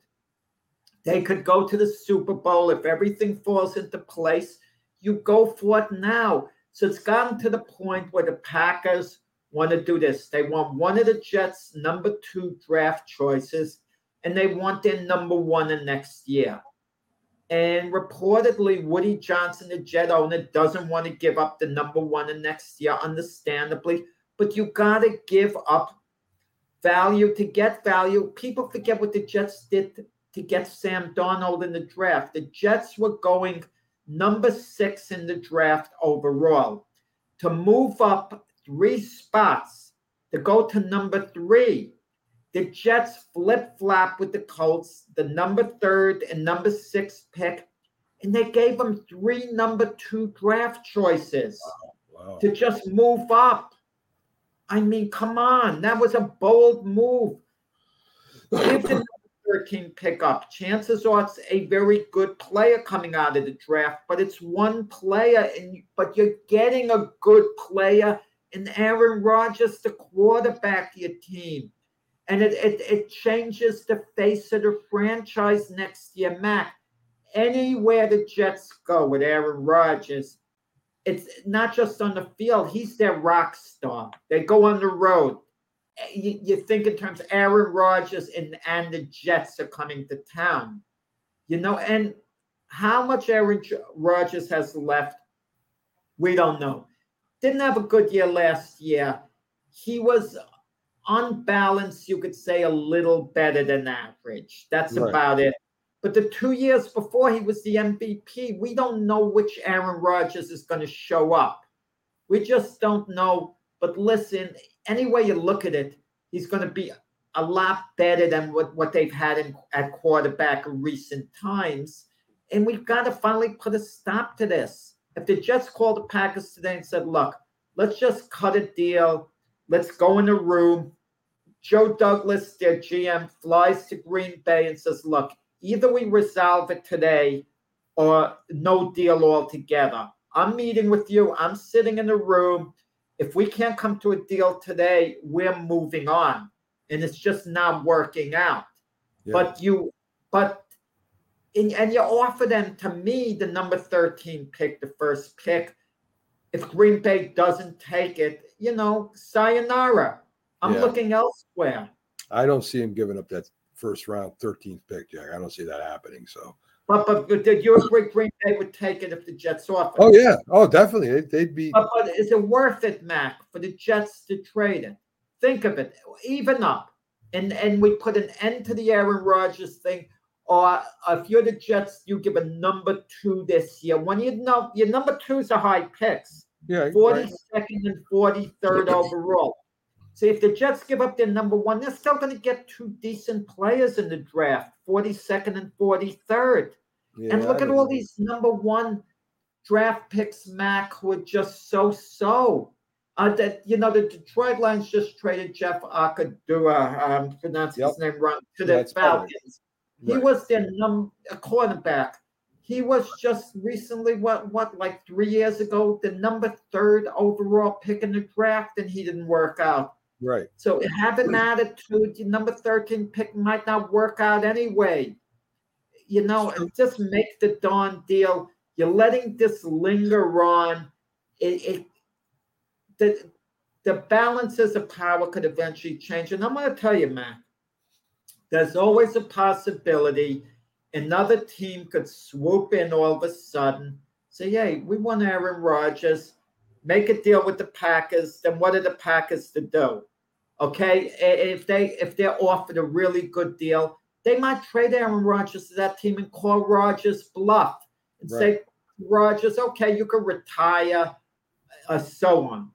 They could go to the Super Bowl. If everything falls into place, you go for it now. So it's gotten to the point where the Packers want to do this. They want one of the Jets' number 2 draft choices, and they want their number 1 in next year. And reportedly, Woody Johnson, the Jet owner, doesn't want to give up the number one in next year, understandably. But you got to give up value to get value. People forget what the Jets did to get Sam Darnold in the draft. The Jets were going number 6 in the draft overall. To move up 3 spots, to go to number 3, the Jets flip-flop with the Colts, the number 3rd and number 6 pick, and they gave them 3 number 2 draft choices to just move up. I mean, come on. That was a bold move. Give the 13 pickup. Chances are it's a very good player coming out of the draft, but it's one player, but you're getting a good player in Aaron Rodgers, the quarterback of your team. And it changes the face of the franchise next year, Mac. Anywhere the Jets go with Aaron Rodgers, it's not just on the field. He's their rock star. They go on the road. You think in terms of Aaron Rodgers and the Jets are coming to town. You know, and how much Aaron Rodgers has left, we don't know. Didn't have a good year last year. He was, on balance, you could say a little better than average. That's right. About it. But the 2 years before he was the MVP, we don't know which Aaron Rodgers is going to show up. We just don't know. But listen, any way you look at it, he's going to be a lot better than what they've had at quarterback in recent times. And we've got to finally put a stop to this. If the Jets called the Packers today and said, look, let's just cut a deal. Let's go in the room. Joe Douglas, their GM, flies to Green Bay and says, look, either we resolve it today or no deal altogether. I'm meeting with you. I'm sitting in the room. If we can't come to a deal today, we're moving on. And it's just not working out. Yeah. But you offer them, to me, the number 13 pick, the first pick. If Green Bay doesn't take it, you know, sayonara. I'm looking elsewhere. I don't see him giving up that first round 13th pick, Jack. I don't see that happening. So, but did you agree Green Bay would take it if the Jets offered? Oh yeah, oh definitely. They'd be. But is it worth it, Mac, for the Jets to trade it? Think of it, even up, and we put an end to the Aaron Rodgers thing. Or if you're the Jets, you give a number 2 this year. When you know your number 2s are high picks, 42nd and 43rd overall. So if the Jets give up their number 1, they're still going to get 2 decent players in the draft, 42nd and 43rd. Yeah, and look at all these number 1 draft picks, Mac, who are just so. That you know, the Detroit Lions just traded Jeff Okudah, pronounced his name wrong, to the Falcons. He was their cornerback. He was just recently, like 3 years ago, the number 3rd overall pick in the draft, and he didn't work out. Right. So have an attitude. Your number 13 pick might not work out anyway. You know, just make the darn deal. You're letting this linger on. The balances of power could eventually change. And I'm going to tell you, Matt, there's always a possibility another team could swoop in all of a sudden, say, hey, we want Aaron Rodgers, make a deal with the Packers, then what are the Packers to do? Okay, if they're offered a really good deal, they might trade Aaron Rodgers to that team and call Rodgers bluff and say, Rodgers, okay, you can retire, so on,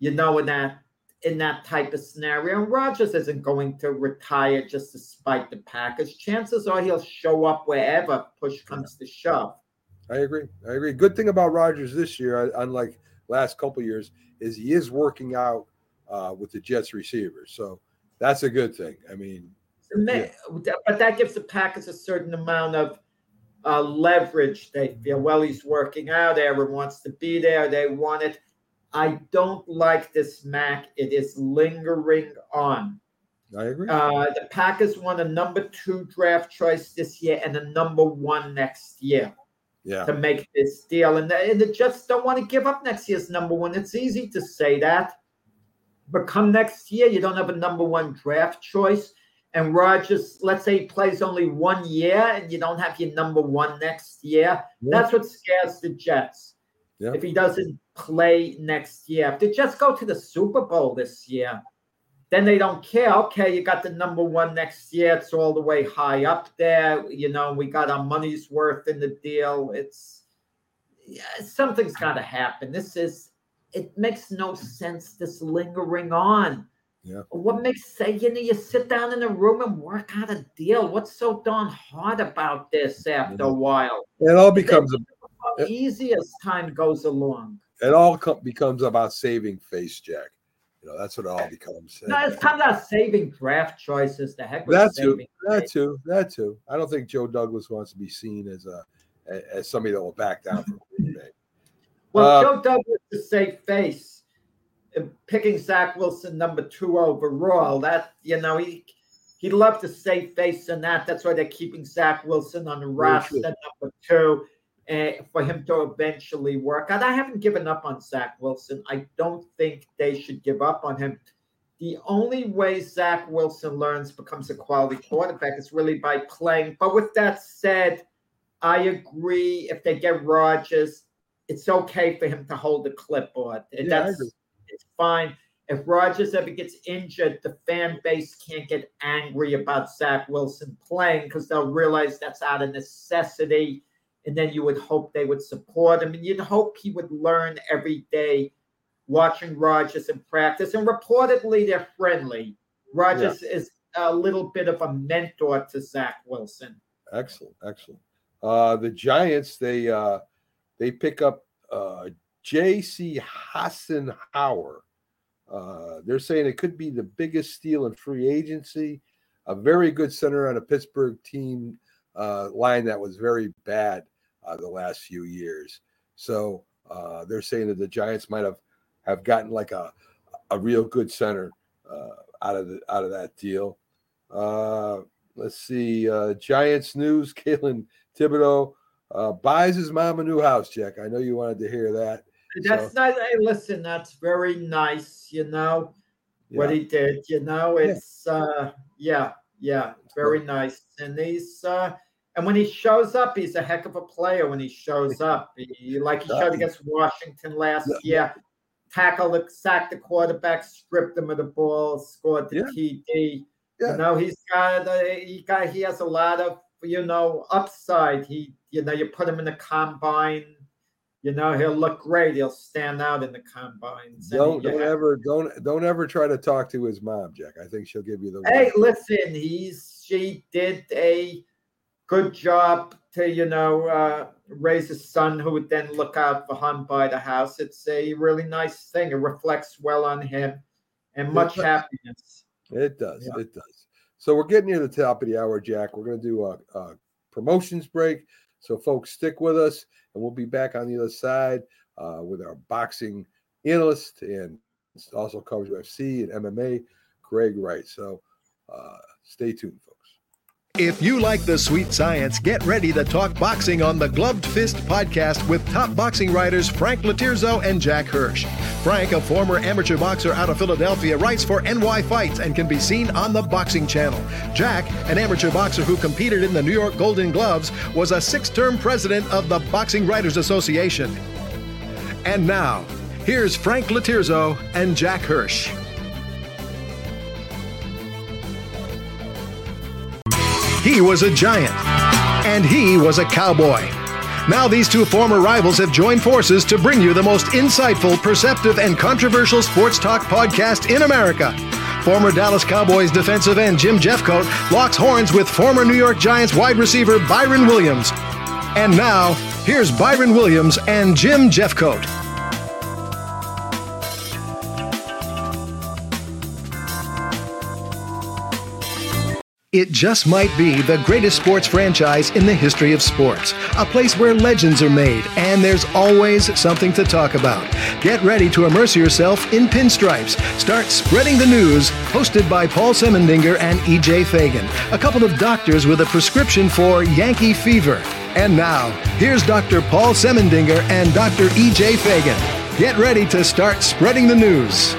you know, in that. In that type of scenario, and Rodgers isn't going to retire just to spite the Packers. Chances are he'll show up wherever push comes to shove. I agree. Good thing about Rodgers this year, unlike last couple of years, is he is working out with the Jets receivers. So that's a good thing. I mean, but that gives the Packers a certain amount of leverage. They feel, well, he's working out. Everyone wants to be there. They want it. I don't like this, Mac. It is lingering on. I agree. The Packers won a number 2 draft choice this year and a number 1 next year to make this deal. And the Jets don't want to give up next year's number 1. It's easy to say that. But come next year, you don't have a number 1 draft choice. and Rogers, let's say he plays only 1 year and you don't have your number one next year, that's what scares the Jets. Yeah. If he doesn't play next year, if the Jets go to the Super Bowl this year, then they don't care. Okay, you got the number one next year. It's all the way high up there. You know, we got our money's worth in the deal. Something's got to happen. It makes no sense, this lingering on. Yeah. What makes, you sit down in a room and work out a deal. What's so darn hard about this after a while? It all becomes easy as time goes along. It all becomes about saving face, Jack. You know, that's what it all becomes. No, it's kind of saving draft choices. The heck with that too. I don't think Joe Douglas wants to be seen as somebody that will back down from Green Bay. Well, Joe Douglas to save face, picking Zach Wilson number 2 overall. That he'd love to save face in that. That's why they're keeping Zach Wilson on the roster number 2. For him to eventually work out. I haven't given up on Zach Wilson. I don't think they should give up on him. The only way Zach Wilson learns becomes a quality quarterback is really by playing. But with that said, I agree. If they get Rodgers, it's okay for him to hold the clipboard. It's fine. If Rodgers ever gets injured, the fan base can't get angry about Zach Wilson playing because they'll realize that's out of necessity. And then you would hope they would support him. And you'd hope he would learn every day watching Rodgers in practice. And reportedly, they're friendly. Rodgers is a little bit of a mentor to Zach Wilson. Excellent, excellent. The Giants, they pick up J.C. Hassenhauer. They're saying it could be the biggest steal in free agency. A very good center on a Pittsburgh team line that was very bad the last few years. So they're saying that the Giants might have gotten like a real good center out of that deal. Let's see. Giants news, Kalen Thibodeau buys his mom a new house, Jack. I know you wanted to hear that. That's nice. Hey, listen, that's very nice, what he did, It's, very nice. And he's and when he shows up, he's a heck of a player when he shows up. He showed against Washington last year. Tackled, sacked the quarterback, stripped him of the ball, scored the TD. Yeah. He has a lot of, upside. You put him in the combine, he'll look great. He'll stand out in the combines. Don't ever try to talk to his mom, Jack. I think she'll give you the word. Hey, listen, she did a good job to, raise a son who would then look out for him by the house. It's a really nice thing. It reflects well on him and much happiness. It does. Yeah. It does. So we're getting near the top of the hour, Jack. We're going to do a promotions break. So, folks, stick with us, and we'll be back on the other side with our boxing analyst and also covers UFC and MMA, Greg Wright. So stay tuned, folks. If you like the sweet science, get ready to talk boxing on the Gloved Fist podcast with top boxing writers Frank Letirzo and Jack Hirsch. Frank, a former amateur boxer out of Philadelphia, writes for NY Fights and can be seen on the Boxing Channel. Jack, an amateur boxer who competed in the New York Golden Gloves, was a 6-term president of the Boxing Writers Association. And now, here's Frank Letirzo and Jack Hirsch. He was a giant, and he was a cowboy. Now these two former rivals have joined forces to bring you the most insightful, perceptive, and controversial sports talk podcast in America. Former Dallas Cowboys defensive end Jim Jeffcoat locks horns with former New York Giants wide receiver Byron Williams. And now, here's Byron Williams and Jim Jeffcoat. It just might be the greatest sports franchise in the history of sports, a place where legends are made, and there's always something to talk about. Get ready to immerse yourself in pinstripes. Start Spreading the News, hosted by Paul Semendinger and E.J. Fagan, a couple of doctors with a prescription for Yankee fever. And now, here's Dr. Paul Semendinger and Dr. E.J. Fagan. Get ready to start spreading the news.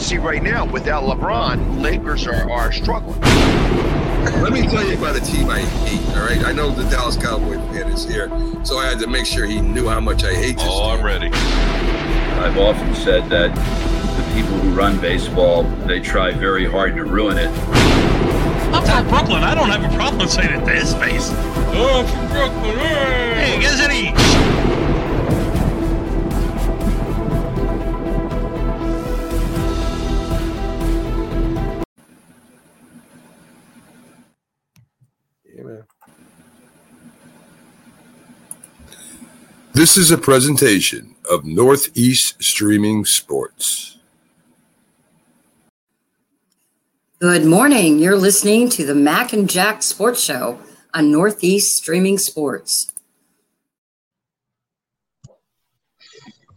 can see right now, without LeBron, Lakers are struggling. Let me tell you about a team I hate, all right? I know the Dallas Cowboy fan is here, so I had to make sure he knew how much I hate this team. I've often said that the people who run baseball, they try very hard to ruin it. I'm from Brooklyn. I don't have a problem saying it to his face. Oh, I'm from Brooklyn. Hey, isn't he? This is a presentation of Northeast Streaming Sports. Good morning. You're listening to the Mac and Jack Sports Show on Northeast Streaming Sports.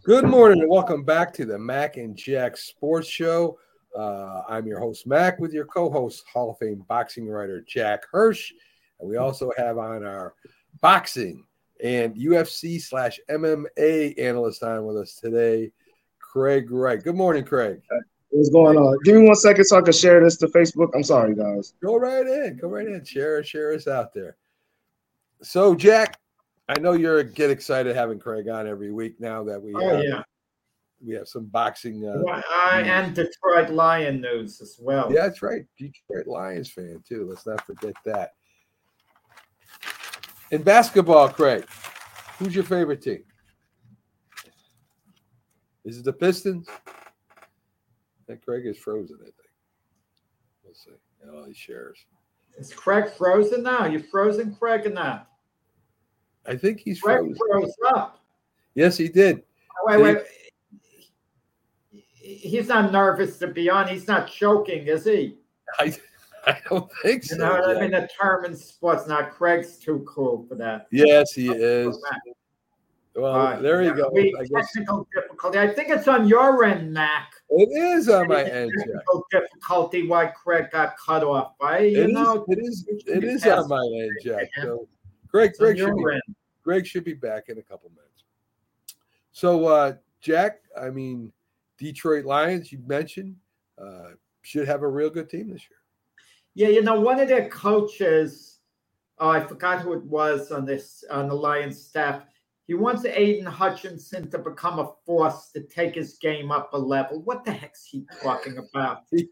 Good morning and welcome back to the Mac and Jack Sports Show. I'm your host, Mac, with your co-host, Hall of Fame boxing writer Jack Hirsch. And we also have on our boxing and UFC/MMA analyst on with us today, Craig Wright. Good morning, Craig. What's going on? Give me 1 second so I can share this to Facebook. I'm sorry, guys. Go right in. Go right in. Share us out there. So, Jack, I know you get excited having Craig on every week now that we have some boxing. And Detroit Lion news as well. Yeah, that's right. Detroit Lions fan, too. Let's not forget that. In basketball, Craig, who's your favorite team? Is it the Pistons? That Craig is frozen, I think. We'll see. And all he shares. Is Craig frozen now? You frozen, Craig, or not? I think he's frozen. Craig froze up. Yes, he did. Wait. He's not nervous to be on. He's not choking, is he? I don't think so. You know, I mean, the term in sports now, Craig's too cool for that. Yes, he is. Well, there you go. Technical difficulty. I think it's on your end, Mac. It is on my end. Technical difficulty. Why Craig got cut off by it is on my end, Jack. So, Craig should be back in a couple minutes. So, Jack, I mean, Detroit Lions, you mentioned, should have a real good team this year. Yeah, you know, one of their coaches, I forgot who it was on the Lions staff, he wants Aiden Hutchinson to become a force to take his game up a level. What the heck's he talking about? To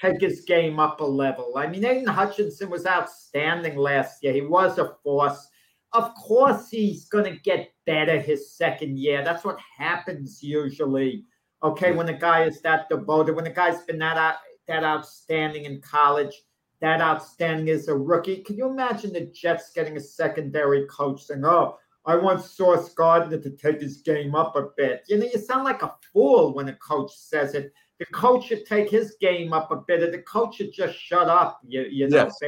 take his game up a level. I mean, Aiden Hutchinson was outstanding last year. He was a force. Of course he's going to get better his second year. That's what happens usually, okay, when a guy is that devoted, when a guy's been that outstanding in college, that outstanding as a rookie. Can you imagine the Jets getting a secondary coach saying, oh, I want Sauce Gardner to take his game up a bit? You know, you sound like a fool when a coach says it. The coach should take his game up a bit, or the coach should just shut up, on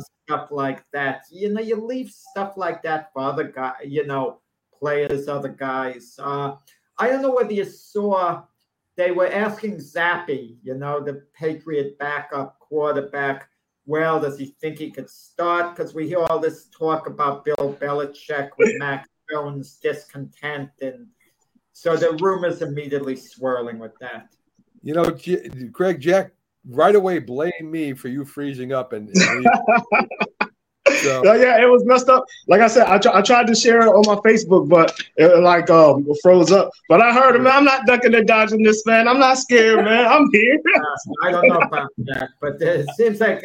stuff like that. You know, you leave stuff like that for other guys, you know, players, other guys. I don't know whether you saw... They were asking Zappy, you know, the Patriot backup quarterback, well, does he think he could start? Because we hear all this talk about Bill Belichick with Mac Jones' discontent. And so the rumors immediately swirling with that. You know, Craig, Jack, right away blame me for you freezing up. And it was messed up. Like I said, I tried to share it on my Facebook, but it froze up. But I heard him. I'm not ducking and dodging this, man. I'm not scared, man. I'm here. I don't know about that, but it seems like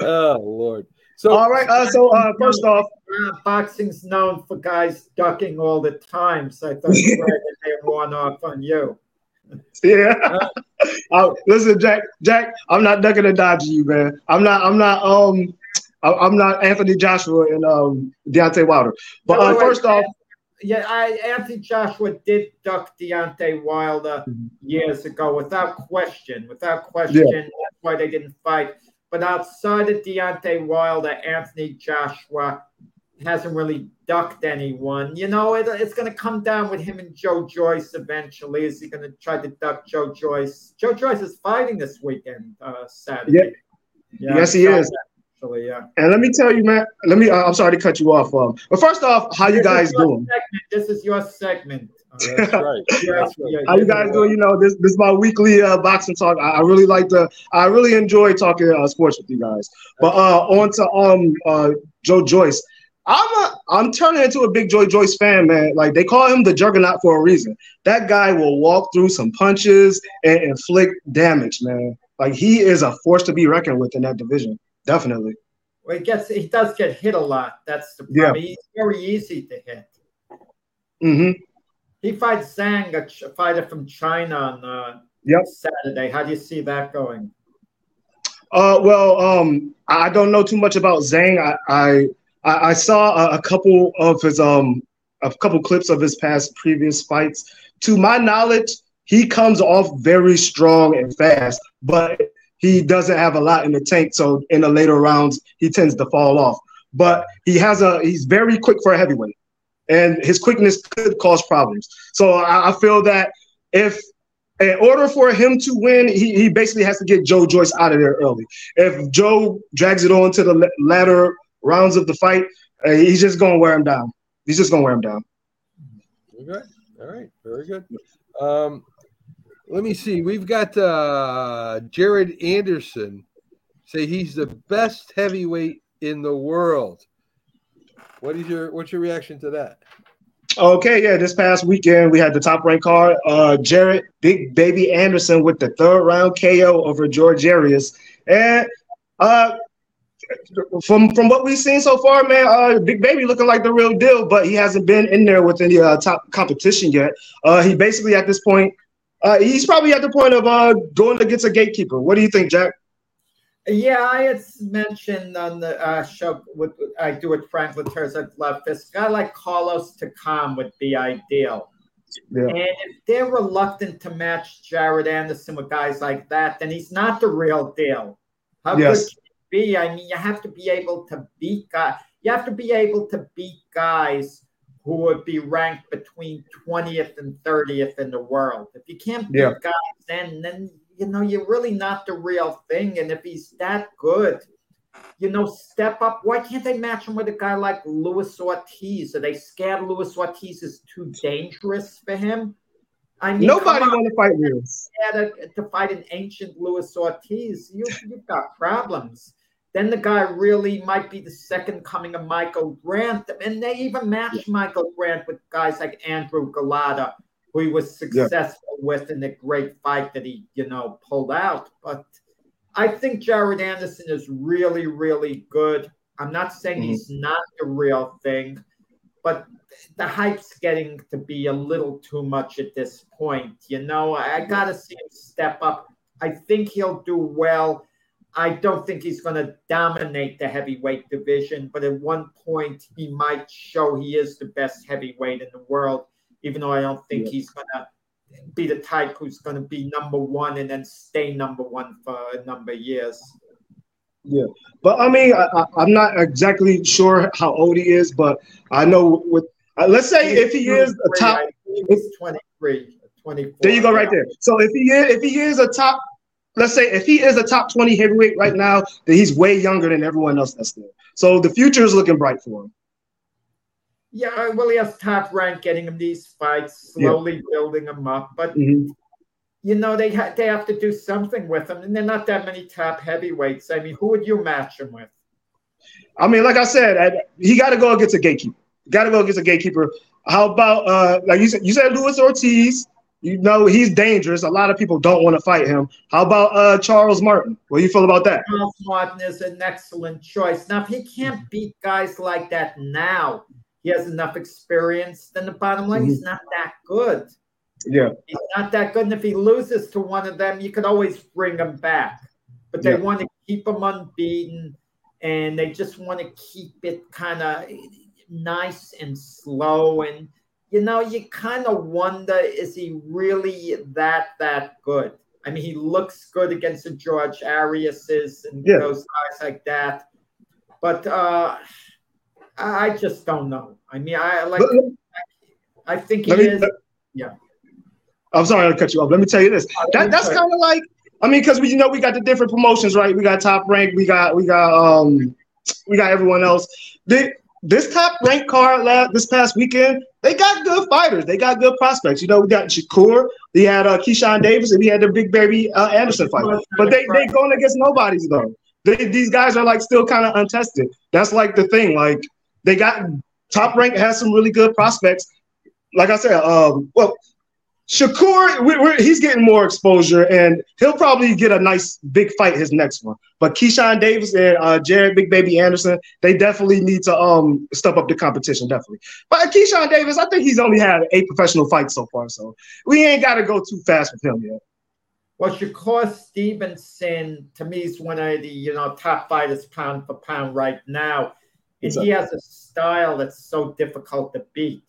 oh Lord. So all right. So first off, boxing's known for guys ducking all the time. So I thought they won off on you. Yeah. Listen, Jack. I'm not ducking and dodging you, man. I'm not Anthony Joshua and Deontay Wilder. But first off. Yeah, Anthony Joshua did duck Deontay Wilder years ago without question. Yeah. That's why they didn't fight. But outside of Deontay Wilder, Anthony Joshua hasn't really ducked anyone. You know, it's going to come down with him and Joe Joyce eventually. Is he going to try to duck Joe Joyce? Joe Joyce is fighting this weekend, Saturday. Yeah. Yes, he is. And let me tell you, man. I'm sorry to cut you off. But first off, how you guys doing? This is your segment. That's right. How you guys doing? You know, this is my weekly boxing talk. I really like to. I really enjoy talking sports with you guys. But on to Joe Joyce. I'm turning into a big Joe Joyce fan, man. Like, they call him the Juggernaut for a reason. That guy will walk through some punches and inflict damage, man. Like, he is a force to be reckoned with in that division, definitely. Well, he does get hit a lot. That's the problem. Yeah. He's very easy to hit. Mm-hmm. He fights Zhang, a fighter from China, on Saturday. How do you see that going? I don't know too much about Zhang. I saw a couple of his clips of his previous fights. To my knowledge, he comes off very strong and fast, but he doesn't have a lot in the tank. So in the later rounds, he tends to fall off. But he's very quick for a heavyweight, and his quickness could cause problems. So I feel that if in order for him to win, he basically has to get Joe Joyce out of there early. If Joe drags it on to the latter rounds of the fight, he's just going to wear him down. Okay. All right. Very good. Let me see. We've got Jared Anderson say he's the best heavyweight in the world. What's your reaction to that? Okay, yeah. This past weekend, we had the top ranked card. Jared Big Baby Anderson with the third round KO over George Arias. And from what we've seen so far, man, Big Baby looking like the real deal, but he hasn't been in there with any top competition yet. He basically at this point, he's probably at the point of going against a gatekeeper. What do you think, Jack? Yeah, I had mentioned on the show I do with Franklin Terz at Left Fist, a guy like Carlos Takam would be ideal. Yeah. And if they're reluctant to match Jared Anderson with guys like that, then he's not the real deal. How good can it be? I mean, you have to be able to beat guys. You have to be able to beat guys who would be ranked between 20th and 30th in the world. If you can't beat guys, then you know, you're really not the real thing. And if he's that good, you know, step up. Why can't they match him with a guy like Luis Ortiz? Are they scared Luis Ortiz is too dangerous for him? I mean, nobody wants to fight Luis. To fight an ancient Luis Ortiz, you've got problems. Then the guy really might be the second coming of Michael Grant. And they even match Michael Grant with guys like Andrew Galata, who he was successful with in the great fight that he, you know, pulled out. But I think Jared Anderson is really, really good. I'm not saying he's not the real thing, but the hype's getting to be a little too much at this point. You know, I got to see him step up. I think he'll do well. I don't think he's going to dominate the heavyweight division, but at one point he might show he is the best heavyweight in the world. Even though I don't think he's going to be the type who's going to be number one and then stay number one for a number of years. Yeah. But, I mean, I'm not exactly sure how old he is, but I know with let's say if he is a top – he's 23, 24. There you go right there. So if he is a top – let's say if he is a top 20 heavyweight right now, then he's way younger than everyone else that's there. So the future is looking bright for him. Yeah, well, he has top rank getting him these fights, slowly building him up. But, you know, they have to do something with him. And there are not that many top heavyweights. I mean, who would you match him with? I mean, like I said, he got to go against a gatekeeper. How about, like you said Luis Ortiz. You know, he's dangerous. A lot of people don't want to fight him. How about Charles Martin? What do you feel about that? Charles Martin is an excellent choice. Now, if he can't beat guys like that now, he has enough experience, then the bottom line, he's not that good. Yeah. He's not that good. And if he loses to one of them, you could always bring him back. But they want to keep him unbeaten, and they just want to keep it kind of nice and slow. And, you know, you kind of wonder, is he really that good? I mean, he looks good against the George Ariases and those guys like that. But I just don't know. I mean, I think he is. I'm sorry to cut you off. Let me tell you this. That's kind of like, I mean, because we got the different promotions, right? We got Top Rank. We got everyone else. this top-ranked card this past weekend, they got good fighters. They got good prospects. You know, we got Shakur, they had Keyshawn Davis, and we had the big baby Anderson fight. But they going against nobodies, though. These guys are, like, still kind of untested. That's, like, the thing. Like, they got – top-ranked has some really good prospects. Like I said, well – Shakur, he's getting more exposure, and he'll probably get a nice big fight his next one. But Keyshawn Davis and Jared Big Baby Anderson, they definitely need to step up the competition, definitely. But Keyshawn Davis, I think he's only had 8 professional fights so far, so we ain't got to go too fast with him yet. Well, Shakur Stevenson, to me, is one of the top fighters pound for pound right now. And he has a style that's so difficult to beat.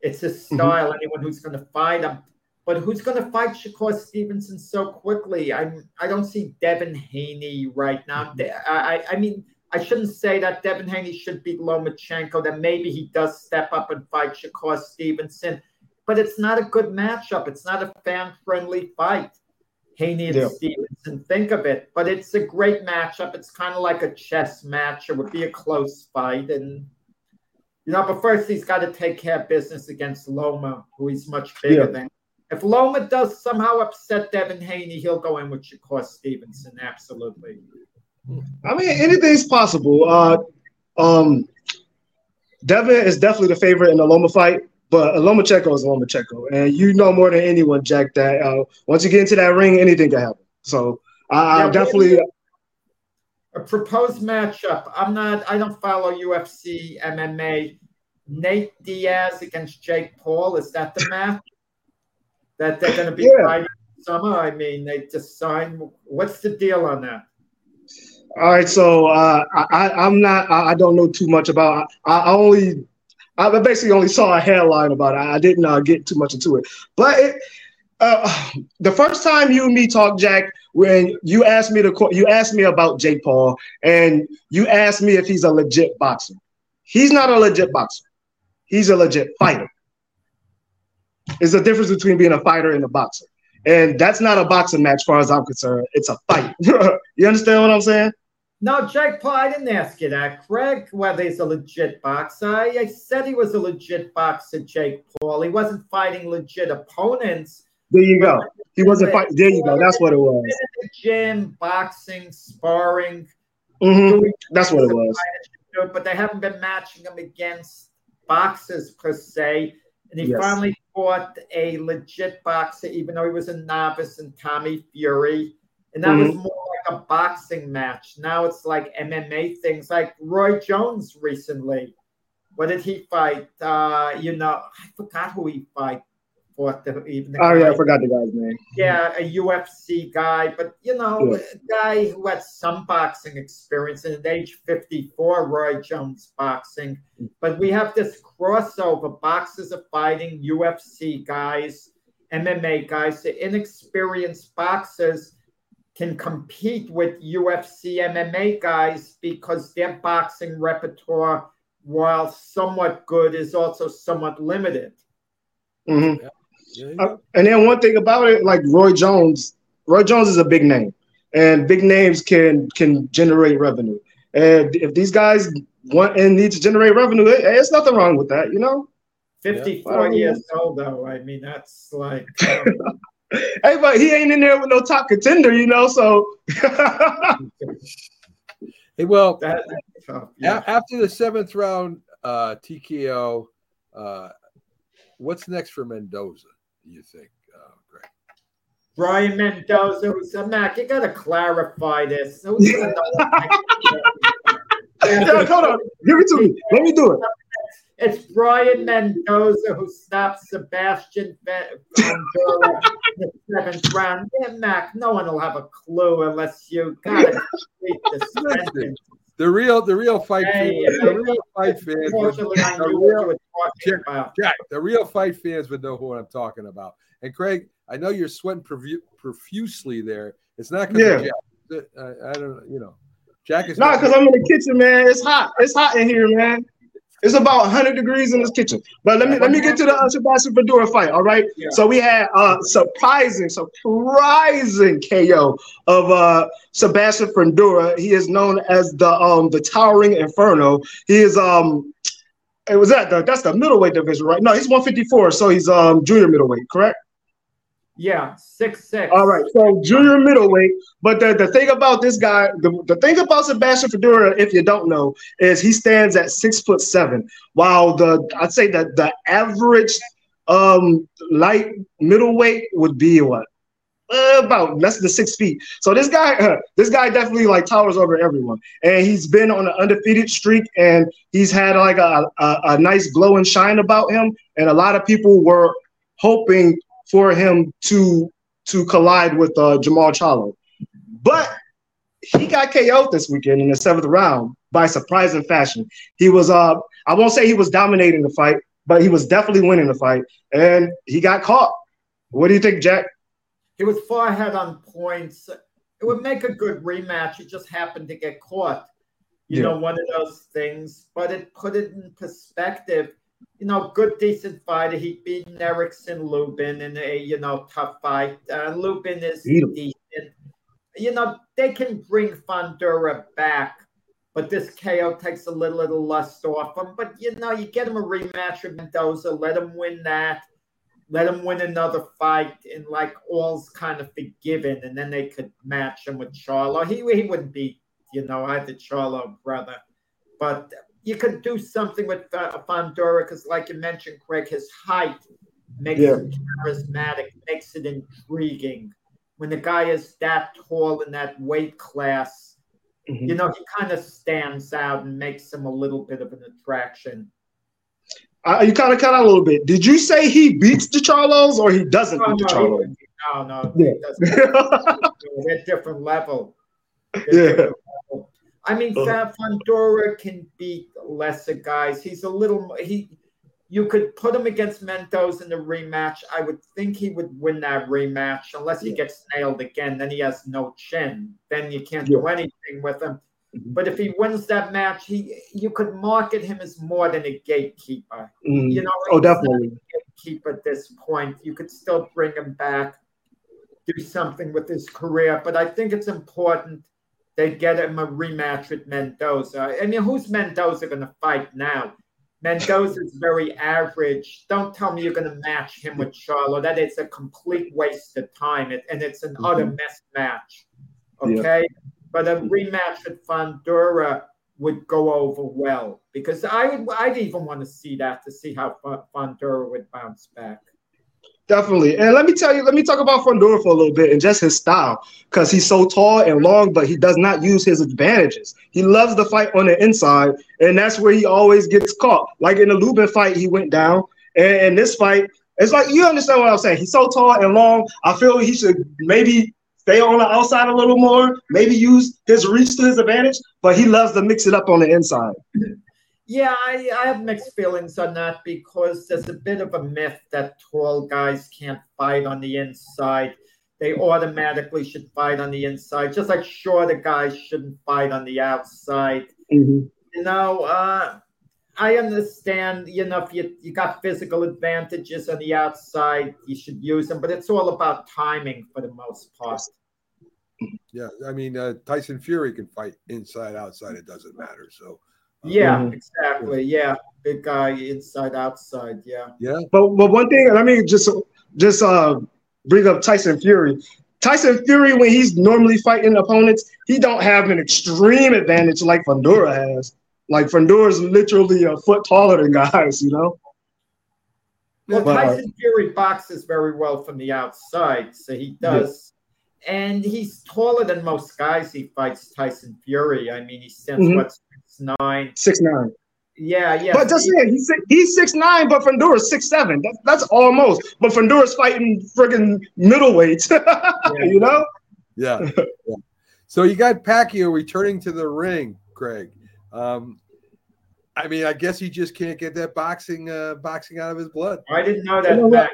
It's his style, anyone who's going to fight him. But who's going to fight Shakur Stevenson so quickly? I don't see Devin Haney right now. I mean, I shouldn't say that Devin Haney should beat Lomachenko, that maybe he does step up and fight Shakur Stevenson. But it's not a good matchup. It's not a fan-friendly fight, Haney and Stevenson. Think of it. But it's a great matchup. It's kind of like a chess match. It would be a close fight. And, but first he's got to take care of business against Loma, who he's much bigger than. If Loma does somehow upset Devin Haney, he'll go in with Shakur Stevenson, absolutely. I mean, anything's possible. Devin is definitely the favorite in the Loma fight, but Lomachenko is Lomachenko. And you know more than anyone, Jack, that once you get into that ring, anything can happen. So I definitely – A proposed matchup. I don't follow UFC, MMA. Nate Diaz against Jake Paul, is that the match? That they're going to be fighting in summer. I mean, they just signed. What's the deal on that? All right, so I don't know too much about. I basically only saw a headline about it. I didn't get too much into it. But the first time you and me talked, Jack, when you asked me about Jake Paul, and you asked me if he's a legit boxer. He's not a legit boxer. He's a legit fighter. Is the difference between being a fighter and a boxer. And that's not a boxing match, as far as I'm concerned. It's a fight. You understand what I'm saying? No, Jake Paul, I didn't ask you that, Craig, whether he's a legit boxer. I said he was a legit boxer, Jake Paul. He wasn't fighting legit opponents. There you go. He wasn't fighting. There you go. That's what it was. Gym, boxing, sparring. Mm-hmm. That's what it was. But they haven't been matching him against boxers, per se. And he finally fought a legit boxer, even though he was a novice, in Tommy Fury. And that was more like a boxing match. Now it's like MMA things, like Roy Jones recently. What did he fight? I forgot who he fought. I forgot the guy's name. Yeah, a UFC guy. But, a guy who had some boxing experience. And at age 54, Roy Jones boxing. But we have this crossover. Boxers are fighting UFC guys, MMA guys. The inexperienced boxers can compete with UFC MMA guys because their boxing repertoire, while somewhat good, is also somewhat limited. Mm-hmm. And then one thing about it, like Roy Jones is a big name, and big names can generate revenue. And if these guys want and need to generate revenue, it's nothing wrong with that, 54 years old, though. I mean, that's like. Hey, but he ain't in there with no top contender, so. Hey, well, after the 7th round TKO, what's next for Mendoza, do you think, Greg? Brian Mendoza, who's a Mac. You got to clarify this. Who's going to hold on. Give it to me. Let me do it. It's Brian Mendoza who stopped Sebastian Fundora in the 7th round. Yeah, Mac, no one will have a clue unless you got it. The real fight fans. The real fight fans would know who I'm talking about. And Craig, I know you're sweating profusely there. It's not because Jack. I don't. Jack is because I'm in the kitchen, man. It's hot. It's hot in here, man. It's about 100 degrees in this kitchen. But let me get to the Sebastian Fundora fight, all right? Yeah. So we had surprising KO of Sebastian Fundora. He is known as the Towering Inferno. He is It was that that's the middleweight division, right? No, he's 154, so he's junior middleweight, correct? Yeah, 6'6". All right, so junior middleweight. But the thing about this guy, the thing about Sebastian Fundora, if you don't know, is he stands at 6'7". While I'd say that the average light middleweight would be what about less than 6 feet. So this guy definitely like towers over everyone, and he's been on an undefeated streak, and he's had like a nice glow and shine about him, and a lot of people were hoping for him to collide with Jamal Charlo. But he got KO'd this weekend in the 7th round by surprising fashion. He was, I won't say he was dominating the fight, but he was definitely winning the fight, and he got caught. What do you think, Jack? He was far ahead on points. It would make a good rematch. It just happened to get caught. You know, one of those things. But it put it in perspective. You know, good, decent fighter. He'd beaten Erickson Lubin in a, you know, tough fight. Lubin is decent. You know, they can bring Fundora back, but this KO takes a little lust off him. But, you know, you get him a rematch with Mendoza. Let him win that. Let him win another fight, and, like, all's kind of forgiven. And then they could match him with Charlo. He wouldn't be, you know, either Charlo brother. But you could do something with Fundora because, like you mentioned, Craig, his height makes him charismatic, makes it intriguing. When the guy is that tall in that weight class, you know, he kind of stands out and makes him a little bit of an attraction. You kind of cut out a little bit. Did you say he beats the Charlos or he doesn't beat the Charlos? No. They're different level. I mean, Fundora can beat lesser guys. He's a little – you could put him against Mendoza in the rematch. I would think he would win that rematch unless he gets nailed again. Then he has no chin. Then you can't do anything with him. But if he wins that match, you could market him as more than a gatekeeper. You know, definitely a gatekeeper at this point. You could still bring him back, do something with his career. But I think it's important they get him a rematch with Mendoza. I mean, who's Mendoza going to fight now? Mendoza's very average. Don't tell me you're going to match him with Charlo. That is a complete waste of time, and it's an utter mismatch. Okay. Yeah. But a rematch with Fundora would go over well, because I'd even want to see that, to see how Fundora would bounce back. Definitely. And let me talk about Fundora for a little bit and just his style, because he's so tall and long, but he does not use his advantages. He loves the fight on the inside, and that's where he always gets caught. Like in the Lubin fight, he went down, and in this fight, it's like, you understand what I'm saying. He's so tall and long. I feel he should maybe stay on the outside a little more, maybe use his reach to his advantage, but he loves to mix it up on the inside. Yeah, I have mixed feelings on that, because there's a bit of a myth that tall guys can't fight on the inside. They automatically should fight on the inside, just like shorter guys shouldn't fight on the outside. You know, I understand, you know, if you got physical advantages on the outside, you should use them, but it's all about timing for the most part. Yeah, I mean, Tyson Fury can fight inside, outside, it doesn't matter. So, exactly. Yeah, big guy, inside, outside. Yeah. Yeah. But one thing, let me just bring up Tyson Fury. Tyson Fury, when he's normally fighting opponents, he don't have an extreme advantage like Fundora has. Like, Fundora's literally a foot taller than guys, you know? Well, Tyson Fury boxes very well from the outside, so he does. Yeah. And he's taller than most guys he fights, Tyson Fury. I mean, he stands, what, 6'9"? 6'9". Yeah. But just saying, he's 6'9", but Fundora's 6'7". That's almost. But Fundora's fighting friggin' middleweights, you know? Yeah. So you got Pacquiao returning to the ring, Craig. I mean, I guess he just can't get that boxing out of his blood. I didn't know that, Mac.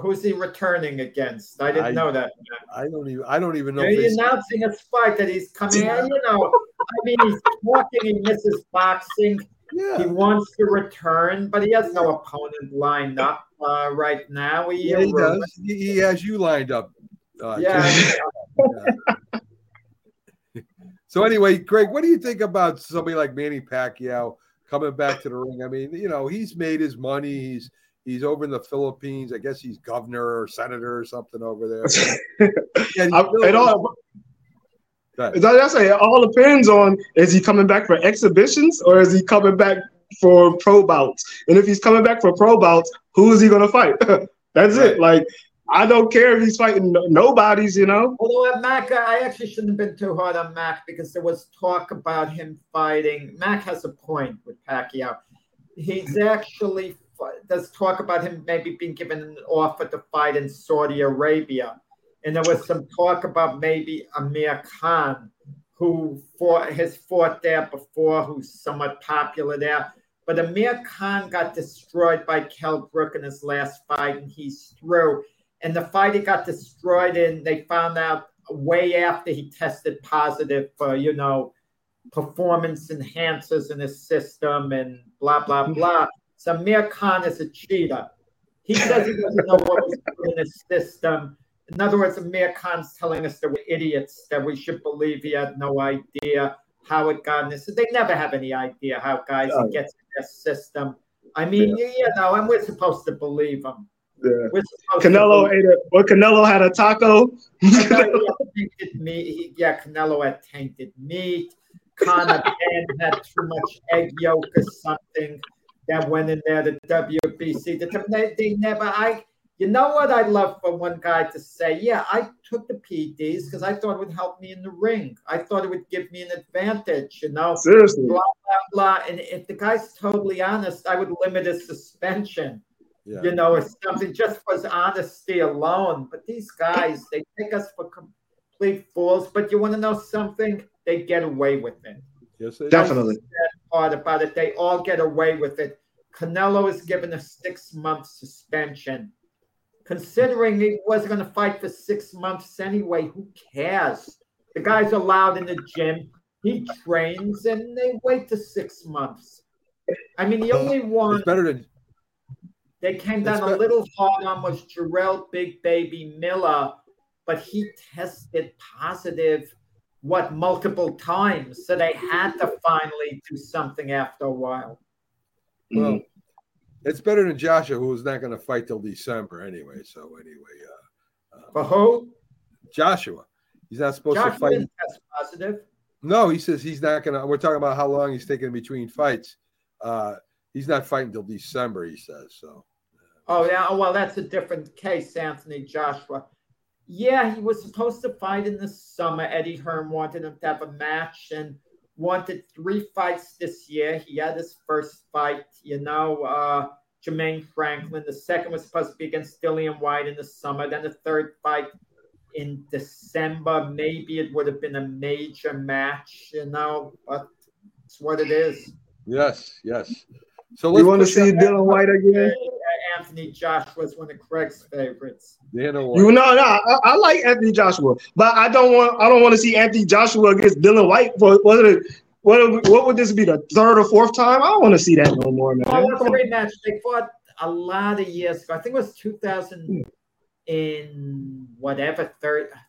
Who's he returning against? I didn't know that, Mac. I don't even know. He's announcing his fight that he's coming out. You know, I mean, he's talking. He misses boxing. Yeah. He wants to return, but he has no opponent lined up right now. He does. He has you lined up. So anyway, Greg, what do you think about somebody like Manny Pacquiao coming back to the ring. I mean, you know, he's made his money. He's over in the Philippines. I guess he's governor or senator or something over there. It all depends on, is he coming back for exhibitions or is he coming back for pro bouts? And if he's coming back for pro bouts, who is he going to fight? That's right. It. Like, I don't care if he's fighting nobodies, you know. Although Mac, I actually shouldn't have been too hard on Mac because there was talk about him fighting. Mac has a point with Pacquiao. He's actually there's talk about him maybe being given an offer to fight in Saudi Arabia. And there was some talk about maybe Amir Khan, who fought there before, who's somewhat popular there. But Amir Khan got destroyed by Kell Brook in his last fight, and he's through. And the fight he got destroyed in, they found out way after he tested positive for, you know, performance enhancers in his system and blah, blah, blah. So Amir Khan is a cheater. He says he doesn't know what was in his system. In other words, Amir Khan's telling us that we're idiots, that we should believe he had no idea how it got in this. They never have any idea how guys it gets in their system. I mean, you know, and we're supposed to believe them. Yeah. Canelo Canelo had a taco. Canelo had tainted meat. Khan again had too much egg yolk or something that went in there, the WBC. You know what I love for one guy to say? Yeah, I took the PEDs because I thought it would help me in the ring. I thought it would give me an advantage, you know. Seriously. Blah, blah, blah. And if the guy's totally honest, I would limit his suspension, you know, or something just for his honesty alone. But these guys, they take us for complete fools. But you want to know something? They get away with it. Yes, they definitely. That's the part about it. They all get away with it. Canelo is given a 6-month suspension. Considering he wasn't going to fight for 6 months anyway, who cares? The guy's allowed in the gym. He trains, and they wait to 6 months. I mean, the only one they came down a little hard on was Jarrell Big Baby Miller, but he tested positive, multiple times, so they had to finally do something after a while. Well, it's better than Joshua, who is not going to fight till December anyway. So anyway, for who? Joshua. He's not supposed to fight. Didn't test positive. No, he says he's not going to. We're talking about how long he's taking between fights. He's not fighting till December, he says. So. Oh yeah. Oh well, that's a different case, Anthony Joshua. Yeah, he was supposed to fight in the summer. Eddie Hearn wanted him to have a match and wanted 3 fights this year. He had his first fight, you know, Jermaine Franklin. The second was supposed to be against Dillian White in the summer. Then the third fight in December. Maybe it would have been a major match, you know, but it's what it is. Yes, yes. So let's see Dillian White again? Anthony Joshua is one of Craig's favorites. I like Anthony Joshua, but I don't want to see Anthony Joshua against Dillian White. What would this be, the third or fourth time? I don't want to see that no more, man. Oh, that's a rematch. They fought a lot of years ago. I think it was 2000 in whatever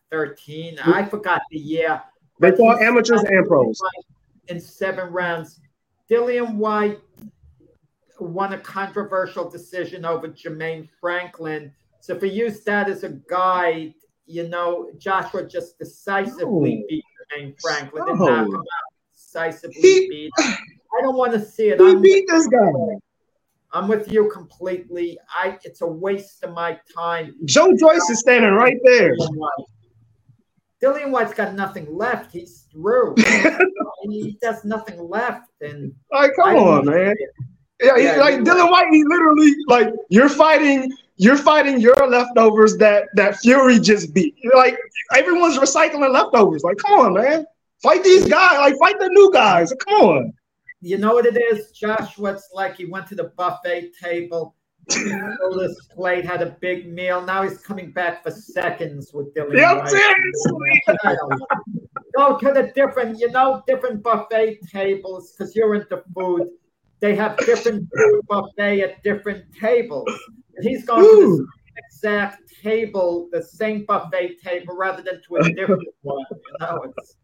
13. I forgot the year. They fought amateurs and pros in 7 rounds. Dillian White won a controversial decision over Jermaine Franklin. So if we use that as a guide, you know, Joshua just decisively beat Jermaine Franklin and knocked him out. Decisively beat him. I don't want to see it. He beat this guy. I'm with you completely. It's a waste of my time. Joe Joyce is standing right there. Dillian White's got nothing left. He's through. He does nothing left. And come on, man. Yeah, like Dillian White, he literally like you're fighting your leftovers that Fury just beat. Like everyone's recycling leftovers. Like, come on, man, fight these guys. Like, fight the new guys. Come on. You know what it is, Joshua? It's like he went to the buffet table, stole his plate, had a big meal. Now he's coming back for seconds with Dillian White. Seriously. Go to the different buffet tables because you're into food. They have different buffet at different tables. And he's going to the same exact table, the same buffet table, rather than to a different one. You know, it's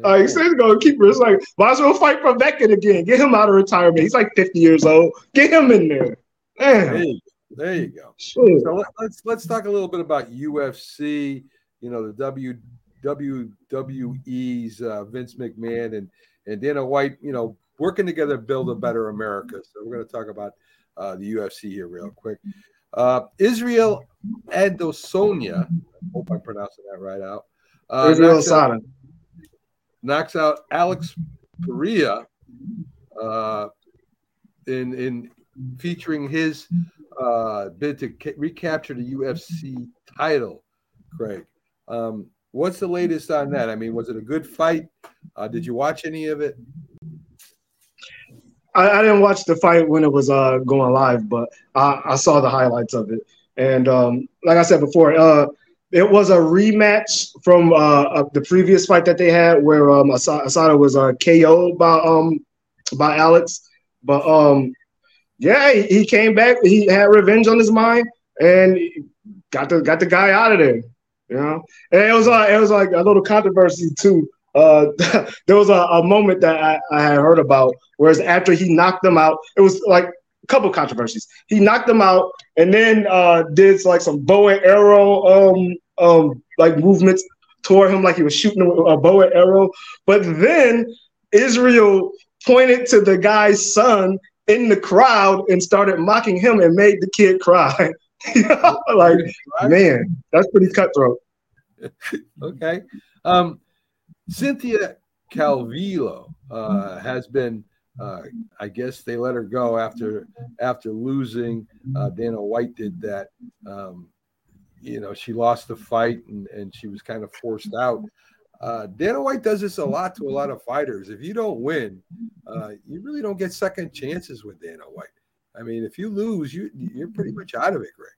Like, Sid's going to keep her. It's like, might as well fight Povetkin again. Get him out of retirement. He's like 50 years old. Get him in there. Damn. There you go. Sure. So let's talk a little bit about UFC. You know, the WWE's Vince McMahon and Dana White, you know, working together to build a better America. So we're going to talk about the UFC here real quick. Israel Adesanya, I hope I'm pronouncing that right out. Israel Adesanya knocks out Alex Pereira in featuring his bid to recapture the UFC title, Craig. What's the latest on that? I mean, was it a good fight? Did you watch any of it? I didn't watch the fight when it was going live, but I saw the highlights of it. And like I said before, it was a rematch from the previous fight that they had where Asada was KO'd by Alex. But yeah, he came back. He had revenge on his mind and got the guy out of there. You know, and it was like a little controversy too. There was a moment that I had heard about, whereas after he knocked him out, it was like a couple controversies. He knocked him out and then did like some bow and arrow like movements toward him, like he was shooting a bow and arrow. But then Israel pointed to the guy's son in the crowd and started mocking him and made the kid cry. Like, man, that's pretty cutthroat. Okay. Cynthia Calvillo has been, I guess they let her go after losing. Dana White did that. You know, she lost the fight and she was kind of forced out. Dana White does this a lot to a lot of fighters. If you don't win, you really don't get second chances with Dana White. I mean, if you lose, you're pretty much out of it, Greg.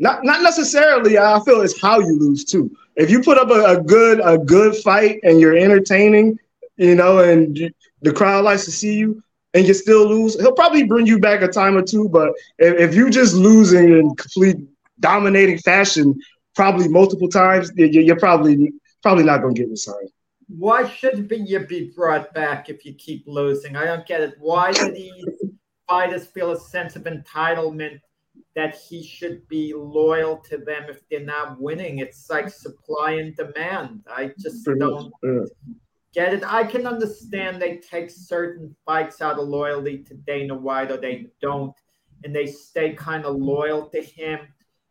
Not necessarily. I feel it's how you lose too. If you put up a good fight and you're entertaining, you know, and the crowd likes to see you, and you still lose, he'll probably bring you back a time or two. But if you just losing in complete dominating fashion, probably multiple times, you're probably not gonna get resigned. Why shouldn't you be brought back if you keep losing? I don't get it. Why did he? Fighters feel a sense of entitlement that he should be loyal to them if they're not winning. It's like supply and demand. I just don't get it. I can understand they take certain fights out of loyalty to Dana White or they don't, and they stay kind of loyal to him,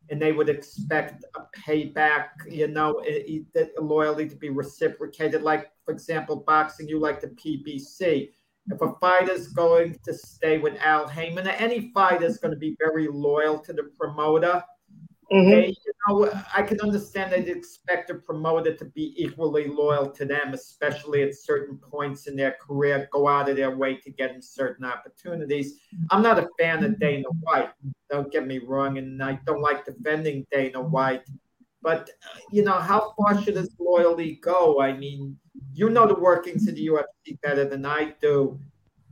and they would expect a payback, you know, loyalty to be reciprocated. Like, for example, boxing, you like the PBC. If a fighter's going to stay with Al Heyman, any fighter's going to be very loyal to the promoter. Mm-hmm. They, you know, I can understand they'd expect a promoter to be equally loyal to them, especially at certain points in their career, go out of their way to get them certain opportunities. I'm not a fan of Dana White, don't get me wrong, and I don't like defending Dana White. But, you know, how far should his loyalty go? I mean, you know the workings of the UFC better than I do.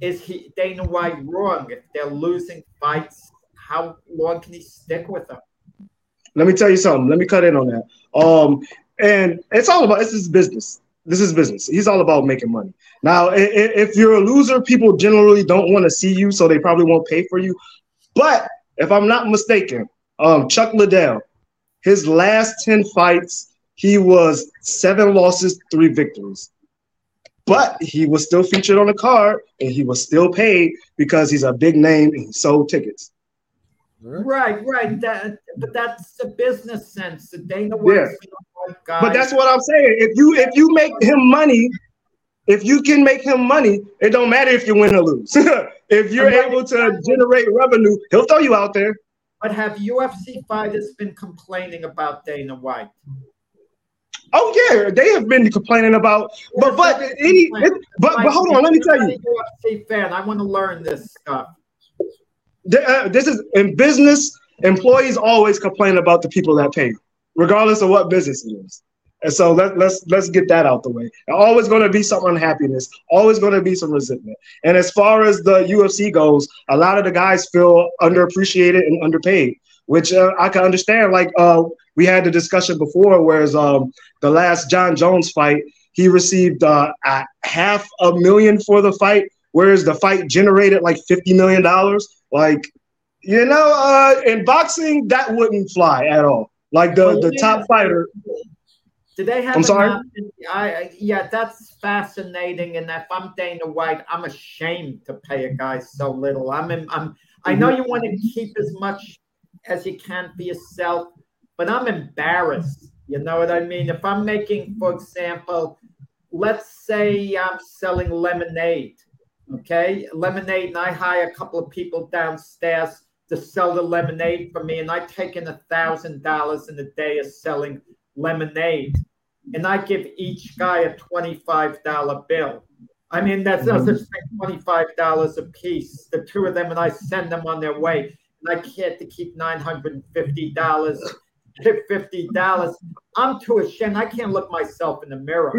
Is Dana White wrong? If they're losing fights, how long can he stick with them? Let me tell you something. Let me cut in on that. And it's all about, this is business. This is business. He's all about making money. Now, if you're a loser, people generally don't want to see you, so they probably won't pay for you. But if I'm not mistaken, Chuck Liddell, his last 10 fights, he was 7 losses, 3 victories. But he was still featured on the card, and he was still paid because he's a big name and he sold tickets. Right. But that's the business sense. Dana White's guy. But that's what I'm saying. If you make him money, if you can make him money, it don't matter if you win or lose. If you're able to generate revenue, he'll throw you out there. But have UFC fighters been complaining about Dana White? Oh yeah, they have been complaining about. But hold on, let me tell you. UFC fan, I want to learn this stuff. This is in business. Employees always complain about the people that pay, regardless of what business it is. And so let's get that out the way. Always going to be some unhappiness. Always going to be some resentment. And as far as the UFC goes, a lot of the guys feel underappreciated and underpaid, which I can understand. Like we had the discussion before, whereas the last John Jones fight, He received $500,000 for the fight, whereas the fight generated like $50 million. Like, you know, in boxing, that wouldn't fly at all. Like the top fighter. Did they have? I'm sorry. Yeah, that's fascinating. And if I'm Dana White, I'm ashamed to pay a guy so little. I know you want to keep as much as you can for yourself, but I'm embarrassed. You know what I mean? If I'm making, for example, let's say I'm selling lemonade, okay? Lemonade, and I hire a couple of people downstairs to sell the lemonade for me, and I take in $1,000 in a day of selling lemonade, and I give each guy a $25 bill. I mean, that's no such thing, $25 a piece, the two of them, and I send them on their way. And I can't to keep $950, $50. I'm too ashamed. I can't look myself in the mirror.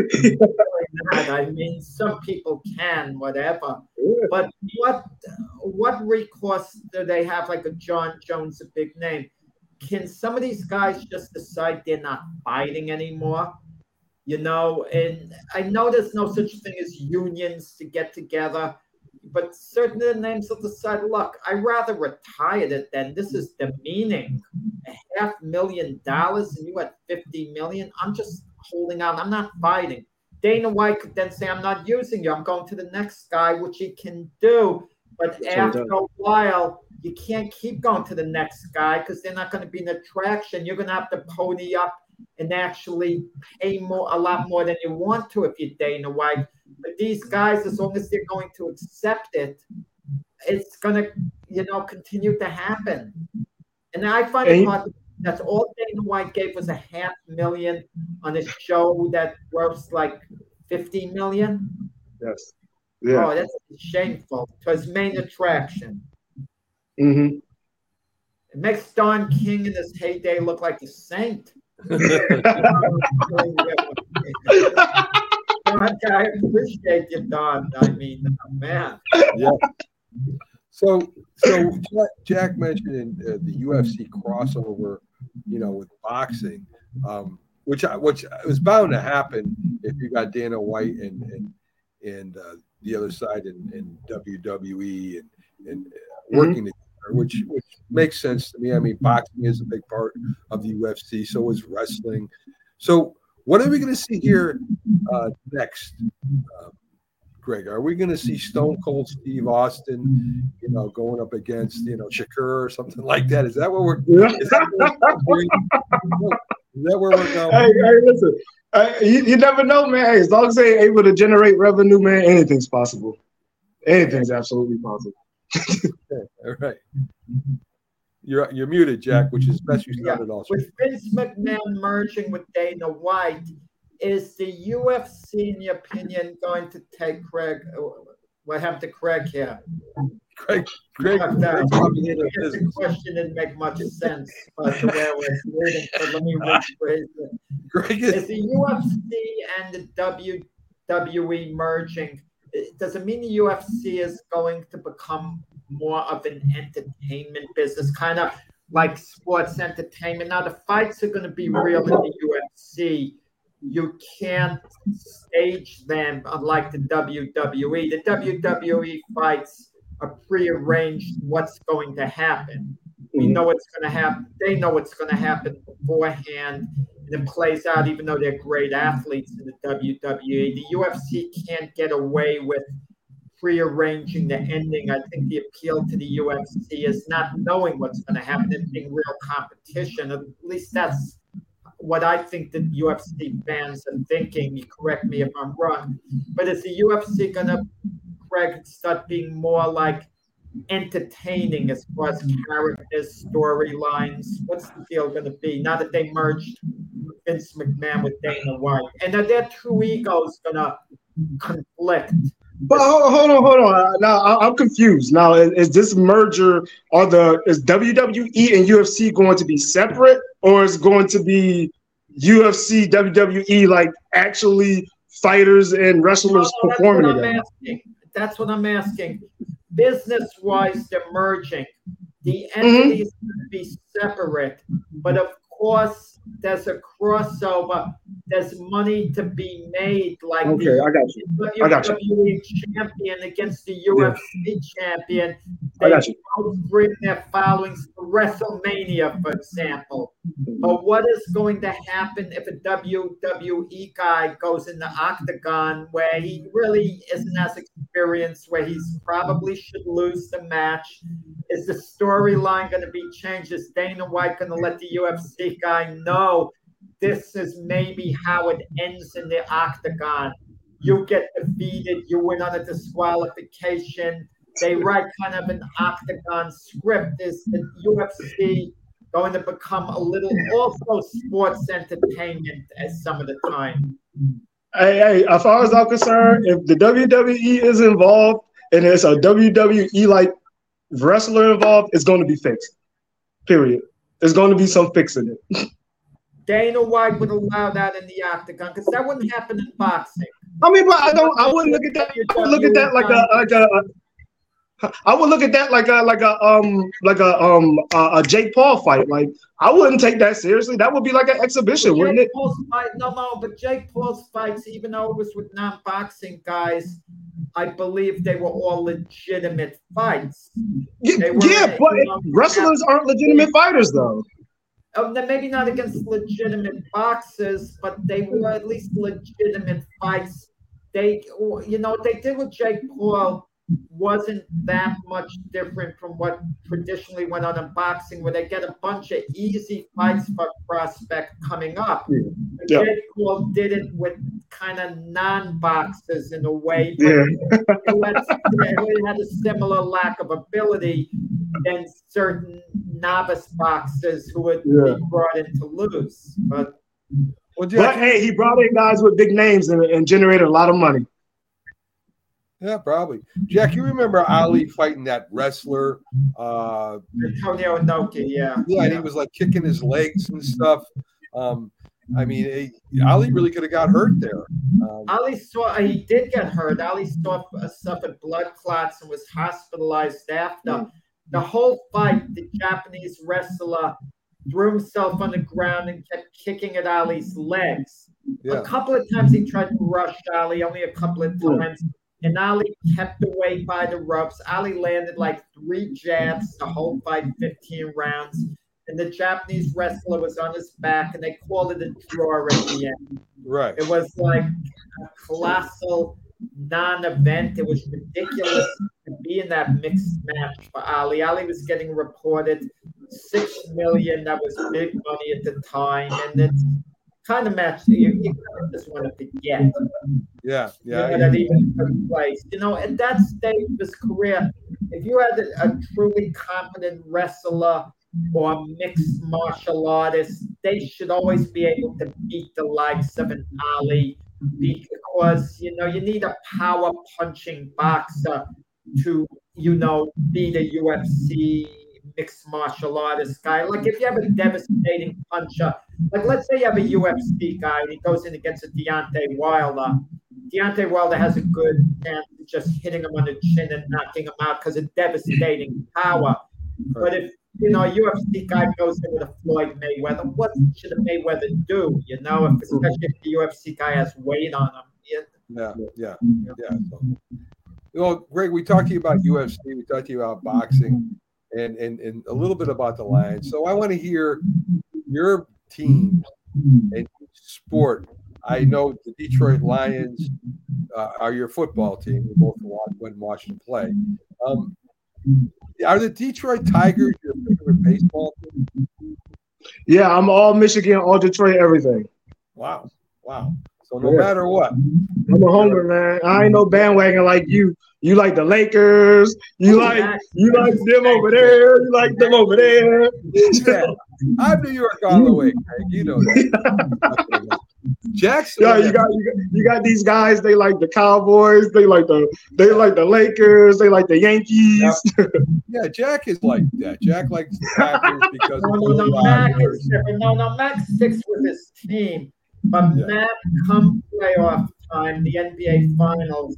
I mean, some people can, whatever. But what recourse do they have? Like a John Jones, a big name. Can some of these guys just decide they're not fighting anymore? You know, and I know there's no such thing as unions to get together, but certain of the names will decide, look, I'd rather retire it than this is demeaning. $500,000 and you had $50 million. I'm just holding on. I'm not fighting. Dana White could then say, I'm not using you. I'm going to the next guy, which he can do. But that's after a while, you can't keep going to the next guy because they're not going to be an attraction. You're going to have to pony up and actually pay more, a lot more than you want to if you're Dana White. But these guys, as long as they're going to accept it, it's going to, you know, continue to happen. And I find it hard. That's all Dana White gave was $500,000 on a show that worths like $50 million. Yes. Yeah. Oh, that's shameful to his main attraction. Mm-hmm. It makes Don King in his heyday look like a saint. I appreciate you, Don. I mean, man. Yeah. So Jack mentioned in the UFC crossover, you know, with boxing, which was bound to happen if you got Dana White and the other side in WWE and working together. Which makes sense to me. I mean, boxing is a big part of the UFC. So is wrestling. So what are we going to see here next, Greg? Are we going to see Stone Cold Steve Austin, you know, going up against, you know, Shakur or something like that? Is that what we're doing? Is that where we're going? Hey, listen, you never know, man. Hey, as long as they're able to generate revenue, man, anything's possible. Anything's absolutely possible. Okay, all right. You're muted, Jack, which is best you started off with. Vince McMahon merging with Dana White, is the UFC, in your opinion, going to take Craig? What happened to Craig here? Craig the question didn't make much sense. But let me rephrase it. Is the UFC and the WWE merging? Does it mean the UFC is going to become more of an entertainment business, kind of like sports entertainment? Now, the fights are going to be real in the UFC. You can't stage them, unlike the WWE. The WWE fights are prearranged what's going to happen. We know what's going to happen. They know what's going to happen beforehand. And it plays out, even though they're great athletes in the WWE. The UFC can't get away with prearranging the ending. I think the appeal to the UFC is not knowing what's going to happen and being real competition. At least that's what I think the UFC fans are thinking. You correct me if I'm wrong. But is the UFC going to, Craig, start being more like entertaining as far as characters, storylines? What's the deal going to be now that they merged Vince McMahon with Dana White? And are their two egos going to conflict? But hold on. Now I'm confused. Now is this merger? Is WWE and UFC going to be separate, or is going to be UFC WWE like actually fighters and wrestlers performing? That's what I'm asking. Business-wise, they're merging. The entities can be separate, but of course, there's a crossover. There's money to be made, like the WWE champion against the UFC champion. They both bring their followings to WrestleMania, for example. But what is going to happen if a WWE guy goes in the octagon where he really isn't as experienced, where he probably should lose the match? Is the storyline going to be changed? Is Dana White going to let the UFC guy know this is maybe how it ends in the octagon? You get defeated, you win on a disqualification. They write kind of an octagon script. Is the UFC going to become a little also sports entertainment as some of the time? Hey, as far as I'm concerned, if the WWE is involved and there's a WWE-like wrestler involved, it's going to be fixed, period. There's going to be some fixing it. Dana White would allow that in the octagon because that wouldn't happen in boxing. I mean, but I wouldn't look at that. I would look at that like a Jake Paul fight. Like, I wouldn't take that seriously. That would be like an exhibition, wouldn't it? But Jake Paul's fights, even though it was with non-boxing guys, I believe they were all legitimate fights. But wrestlers aren't legitimate fighters, though. Maybe not against legitimate boxers, but they were at least legitimate fights. What they did with Jake Paul wasn't that much different from what traditionally went on in boxing, where they get a bunch of easy fights for prospect coming up. Yeah. Jake Paul did it with kind of non-boxers in a way, but it had a similar lack of ability than certain novice boxers who would be brought in to lose. But hey, he brought in guys with big names and generated a lot of money. Yeah, probably. Jack, you remember Ali fighting that wrestler? Antonio Inoki, yeah. Yeah, and he was like kicking his legs and stuff. Ali really could have got hurt there. He did get hurt. Ali suffered blood clots and was hospitalized after. Mm-hmm. The whole fight, the Japanese wrestler threw himself on the ground and kept kicking at Ali's legs. Yeah. A couple of times he tried to rush Ali, only a couple of times. And Ali kept away by the ropes. Ali landed like 3 jabs the whole fight, 15 rounds. And the Japanese wrestler was on his back, and they called it a draw at the end. Right. It was like a colossal non-event. It was ridiculous to be in that mixed match for Ali. Ali was getting reported $6 million. That was big money at the time, and it's kind of match that you just wanted to get. Yeah. That even took place. At that stage of his career, if you had a truly competent wrestler or a mixed martial artist, they should always be able to beat the likes of an Ali. Because, you need a power-punching boxer to, beat a UFC mixed martial artist guy. Like, if you have a devastating puncher, like, let's say you have a UFC guy and he goes in against a Deontay Wilder. Deontay Wilder has a good chance of just hitting him on the chin and knocking him out because of devastating power. But if, a UFC guy goes in with a Floyd Mayweather, what should a Mayweather do? Especially if the UFC guy has weight on him. Yeah. Well, Greg, we talked to you about UFC, we talked to you about boxing, and a little bit about the Lions. So I want to hear your team and sport. I know the Detroit Lions are your football team. We both went and watched them play. Are the Detroit Tigers your favorite baseball team? Yeah, I'm all Michigan, all Detroit, everything. Wow. So no matter what. I'm a homer, man. I ain't no bandwagon like you. You like the Lakers. You like them over there. You like them over there. Yeah. I'm New York all the way, Greg. You know that. Jackson. Yeah, you got these guys. They like the Cowboys. They like the Lakers. They like the Yankees. Yeah, Jack is like that. Jack likes the Packers because Mac sticks with his team, but Mac come playoff time, the NBA Finals,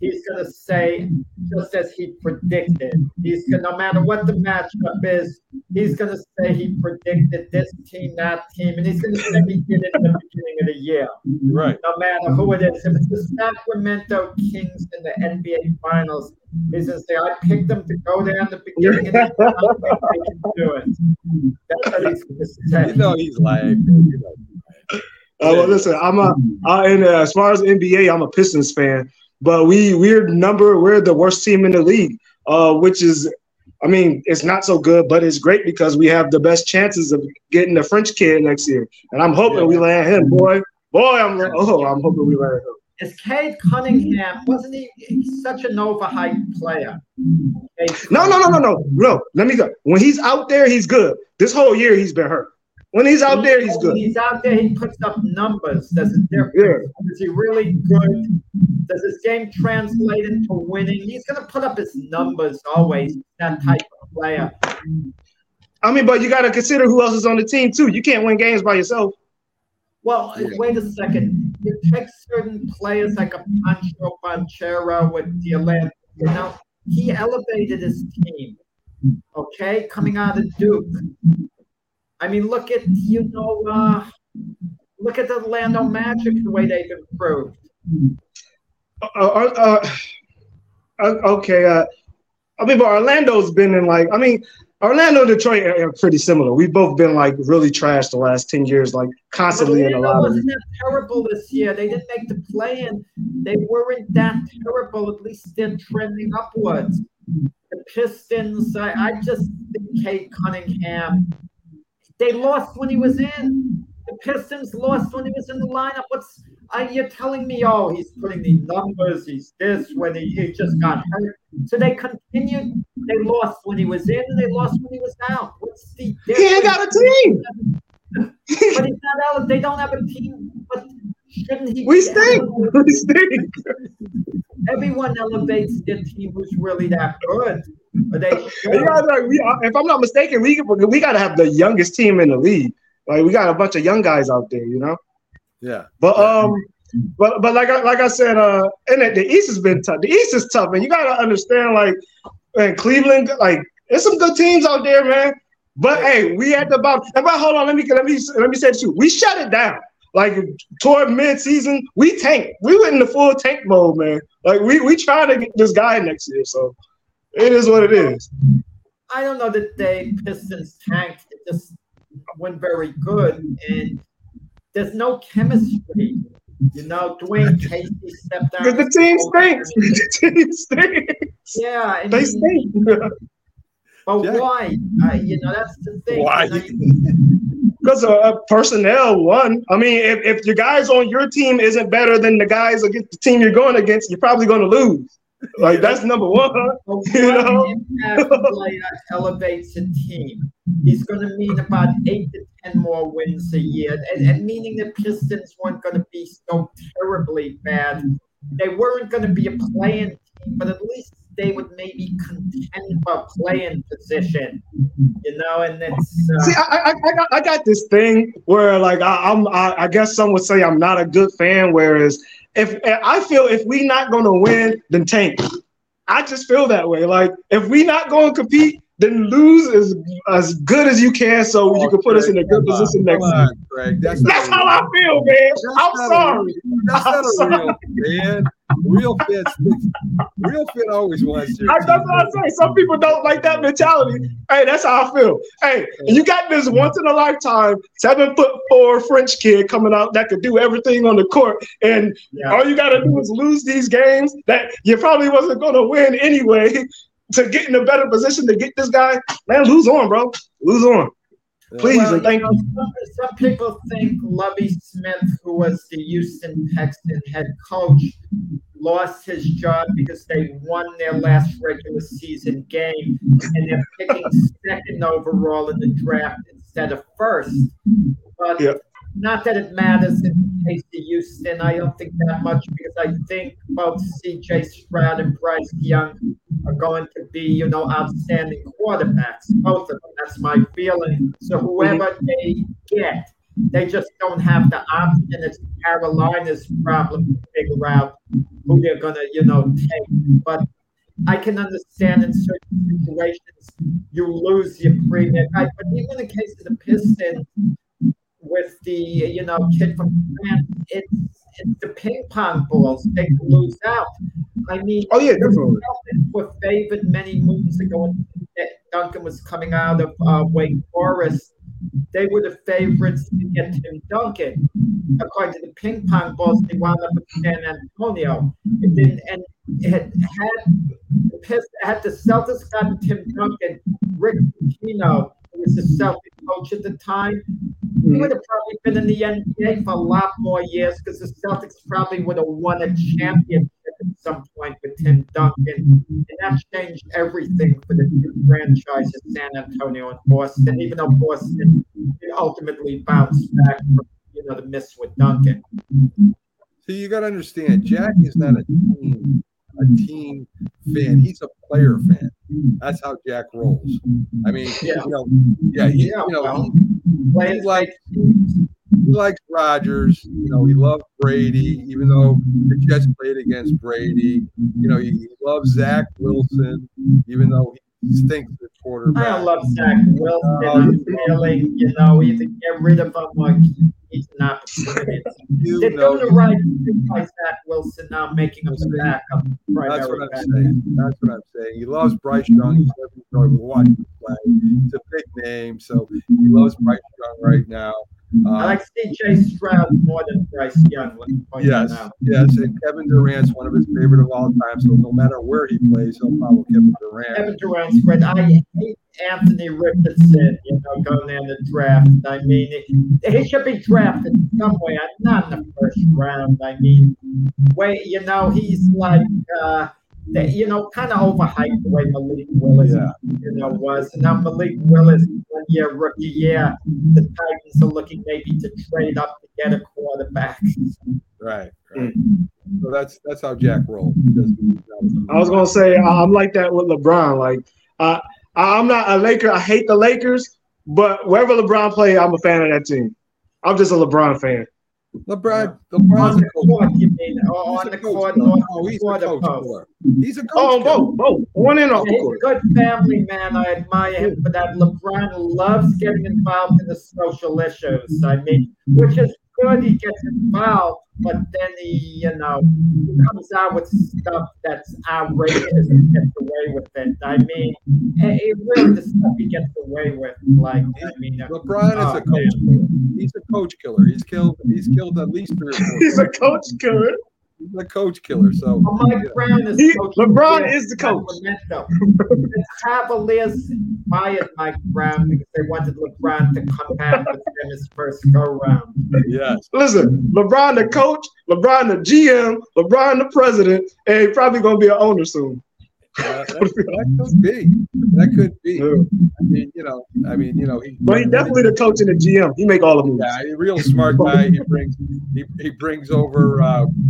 he's going to say, just as he predicted, he's going to, no matter what the matchup is, he's going to say he predicted this team, that team, and he's going to say he did it at the beginning of the year. Right. No matter who it is. If it's the Sacramento Kings in the NBA Finals, he's going to say, I picked them to go there in the beginning of the year. I think they can do it. That's what he's going to say. You know he's lying. You know. Well, listen, as far as NBA, I'm a Pistons fan, but we're the worst team in the league, which is, I mean, it's not so good, but it's great because we have the best chances of getting the French kid next year, and I'm hoping we land him, boy. I'm hoping we land him. It's Cade Cunningham. Wasn't he's such an overhyped player? No. Let me go. When he's out there, he's good. This whole year, he's been hurt. When he's out there, he's good. When he's out there, he puts up numbers. That's a difference. Yeah. Is he really good? Does his game translate into winning? He's going to put up his numbers always, that type of player. I mean, but you got to consider who else is on the team, too. You can't win games by yourself. Well, wait a second. You take certain players like a Pancho Banchero with Dillian. You know, he elevated his team, okay, coming out of Duke. I mean, look at the Orlando Magic, the way they've improved. But Orlando's been in Orlando and Detroit are pretty similar. We've both been really trash the last 10 years, constantly in a lot of. Wasn't that terrible this year? They didn't make the play, and they weren't that terrible. At least they're trending upwards. The Pistons, I just think Cade Cunningham. They lost when he was in. The Pistons lost when he was in the lineup. You're telling me, he's putting the numbers, he's this, when he just got hurt. So they continued. They lost when he was in, and they lost when he was out. What's the difference? He ain't got a team. But he's not out. They don't have a team. But shouldn't he? We stink. Everyone elevates their team who's really that good. If I'm not mistaken, we got to have the youngest team in the league. We got a bunch of young guys out there, you know. Yeah. But like I said, and the East has been tough. The East is tough, and you got to understand, in Cleveland, there's some good teams out there, man. But hey, we at the bottom. Hold on, let me say this to you. We shut it down. Toward mid-season, we tanked. We went into full tank mode, man. We trying to get this guy next year, so. It is what it is. I don't know that the Pistons tanked. It just went very good. And there's no chemistry. You know, Dwayne Casey stepped out. Because the team stinks. Yeah. I mean, they stink. But why? That's the thing. Why? Because personnel, one. I mean, if your guys on your team isn't better than the guys against the team you're going against, you're probably going to lose. That's number one. Impact player elevates a team. He's going to mean about 8 to 10 more wins a year, and meaning the Pistons weren't going to be so terribly bad. They weren't going to be a play-in team, but at least they would maybe contend for a play-in position, And it's see, I got this thing where I guess some would say I'm not a good fan, whereas. If we not going to win, then tank. I just feel that way. If we not going to compete, then lose as good as you can so you can put us in a good position next season. That's how I feel, man. I'm sorry. Real, man. Real fit always wants you. That's what I say. Some people don't like that mentality. Hey, that's how I feel. Hey, you got this once in a lifetime 7'4" French kid coming out that could do everything on the court, and all you got to do is lose these games that you probably wasn't going to win anyway. To get in a better position to get this guy, man, lose on, bro. Lose on. Please, and thank you. Some people think Lovie Smith, who was the Houston Texans head coach, lost his job because they won their last regular season game, and they're picking second overall in the draft instead of first. But not that it matters in the case of Houston. I don't think that much because I think both C.J. Stroud and Bryce Young are going to be, outstanding quarterbacks, both of them. That's my feeling. So whoever they get, They just don't have the option. It's Carolina's problem to figure out who they're going to, take. But I can understand in certain situations you lose your premier guy. But even in the case of the Pistons with the, kid from France, it's the ping pong balls. They can lose out. I mean, definitely. Were favored many moons ago when Duncan was coming out of Wake Forest. They were the favorites to get Tim Duncan. According to the ping pong balls, they wound up in San Antonio. It didn't, and had the Celtics gotten Tim Duncan, Rick Pitino, who was the Celtics coach at the time, he would have probably been in the NBA for a lot more years because the Celtics probably would have won a championship at some point with Tim Duncan, and that changed everything for the two franchises, San Antonio and Boston, even though Boston ultimately bounced back from the miss with Duncan. So you got to understand, Jack is not a team fan. He's a player fan. That's how Jack rolls. I mean, He likes Rodgers. He loves Brady, even though the Jets played against Brady. He loves Zach Wilson, even though he stinks at quarterback. I don't love Zach Wilson. Either get rid of him or he's not. They're doing the right thing by Zach Wilson now, making him the backup. That's what I'm saying. That's what I'm saying. He loves Bryce Young. He's never watching him play. It's a big name, so he loves Bryce Young right now. I like C.J. Stroud more than Bryce Young. Yes, and Kevin Durant's one of his favorite of all time, so no matter where he plays, he'll follow Kevin Durant. Kevin Durant's great. I hate Anthony Richardson, going there in the draft. I mean, he should be drafted some way. Not in the first round. I mean, he's like... kind of overhyped the way Malik Willis, was. And now Malik Willis, one-year rookie year, the Titans are looking maybe to trade up to get a quarterback. Right. So that's how Jack rolled. I was gonna say I'm like that with LeBron. Like I'm not a Laker. I hate the Lakers, but wherever LeBron plays, I'm a fan of that team. I'm just a LeBron fan. LeBron's a coach. You mean, on the court? No, he's a coach. He's a coach. Oh, both. One and all. He's a good family man. I admire him for that. LeBron loves getting involved in the social issues. I mean, which is good. He gets involved, but then he, comes out with stuff that's outrageous and gets away with it. I mean, it really the stuff he gets away with. LeBron is a coach killer. He's a coach killer. He's killed at least 3 or 4. He's a coach killer. He's a coach killer. So Mike Brown is LeBron is the coach. The Cavaliers fired Mike Brown because they wanted LeBron to come back with them his first go round. Yes. Listen, LeBron the coach, LeBron the GM, LeBron the president, and he's probably going to be an owner soon. That could be. Yeah. But he's definitely the coach and the GM. He make all the moves. Yeah, he's a real smart guy. He brings over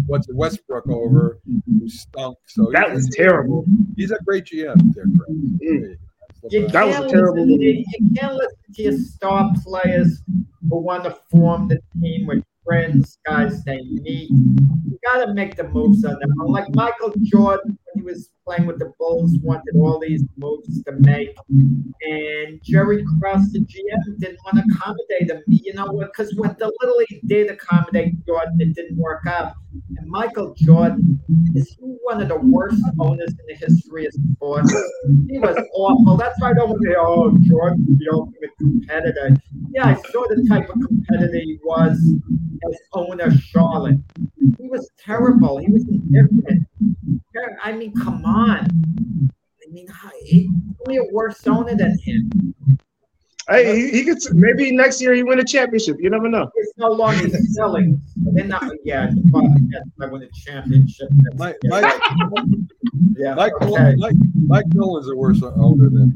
Westbrook over, who stunk. So that was terrible. He's a great GM there, Craig. Mm. That was a terrible move. You can't listen to your star players who want to form the team with friends, guys they meet. You got to make the moves on them. Like Michael Jordan, when he was playing with the Bulls, wanted all these moves to make. And Jerry Krause, the GM, didn't want to accommodate them, because what they literally did accommodate Jordan, it didn't work out. And Michael Jordan is one of the worst owners in the history of sports. He was awful. That's why I don't want to say, Jordan's the ultimate competitor. Yeah, I saw the type of competitor he was as owner Charlotte. He was terrible. He was indifferent. I mean, come on. I mean, we a worse owner than him. Hey, he gets maybe next year he win a championship. You never know. It's no longer selling. They're not. Yeah, I win a championship. Mike Nolan's a worse owner than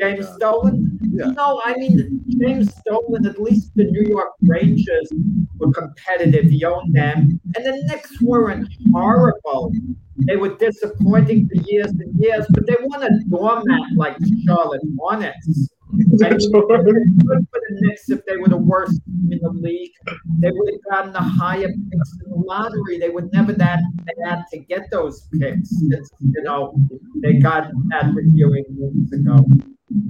James Dolan? Yeah. No, I mean, James Dolan, at least the New York Rangers were competitive. He owned them. And the Knicks weren't horrible. They were disappointing for years and years, but they weren't a doormat like the Charlotte Hornets. For the Knicks, if they were the worst team in the league, they would have gotten the higher picks in the lottery. They were never that bad to get those picks. It's, you know, they got that reviewing years ago.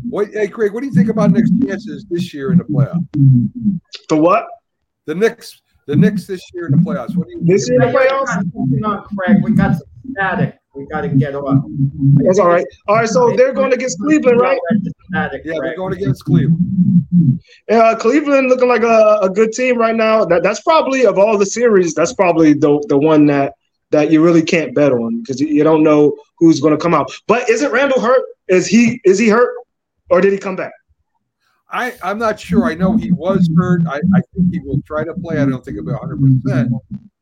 Wait, hey, Craig, what do you think about Knicks' chances this year in the playoffs? The what? The Knicks this year in the playoffs. What do you think? This year in the playoffs? No, Craig, we got some static. We got to get off. That's all right. All right, so they're going against Cleveland, right? Yeah, they're going against Cleveland. Cleveland looking like a good team right now. That's probably, of all the series, that's probably the one that you really can't bet on because you don't know who's going to come out. But isn't Randall hurt? Is he hurt, or did he come back? I'm not sure. I know he was hurt. I think he will try to play. I don't think it'll be 100%.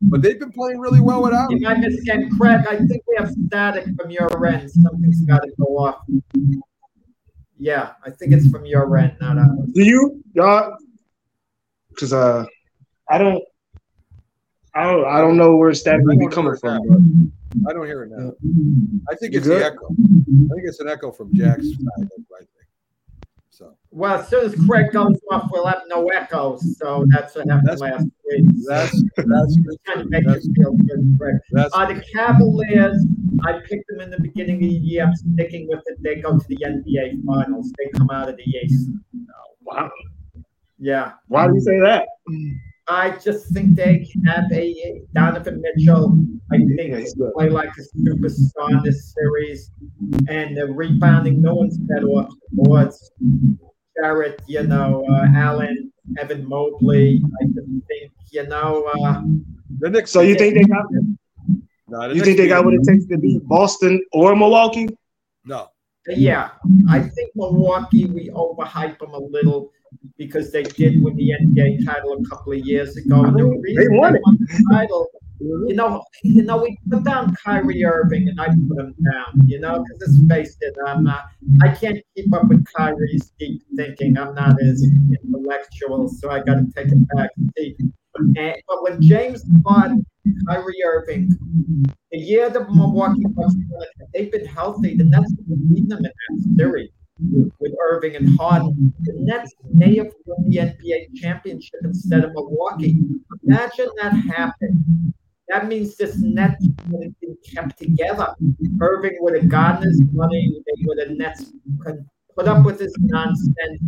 But they've been playing really well without him. And Craig, I think we have static from your end. Something's got to go off. Yeah, I think it's from your end, not ours. Do you? Because I don't know where static would be coming from. I don't hear it now. I think it's the echo. I think it's an echo from Jack's side, I think. So. Well, as soon as Craig goes off, we'll have no echo. So that's what happened last week. That's good. Kind of make us feel good, Craig. The Cavaliers, I picked them in the beginning of the year. I'm sticking with it. They go to the NBA Finals. They come out of the East. Wow. Yeah. Why do you say that? I just think they have a Donovan Mitchell. I think they play like a superstar in this series. And the rebounding, no one's better off the boards. Jarrett, Allen, Evan Mobley. I just think, the Knicks. So you think they got them? No, you think they got what it takes to beat Boston or Milwaukee? No. Yeah, I think Milwaukee, we overhype them a little because they did win the NBA title a couple of years ago. And the reason they won the title, we put down Kyrie Irving and I put him down, because let's face it, I can't keep up with Kyrie's deep thinking. I'm not as intellectual, so I got to take it back. But when James fought Kyrie Irving, the year the Milwaukee Bucks, they've been healthy. The Nets have beaten them in that series with Irving and Harden. The Nets may have won the NBA championship instead of Milwaukee. Imagine that happened. That means this Nets would have been kept together. Irving would have gotten his money. They would have Nets put up with his nonsense.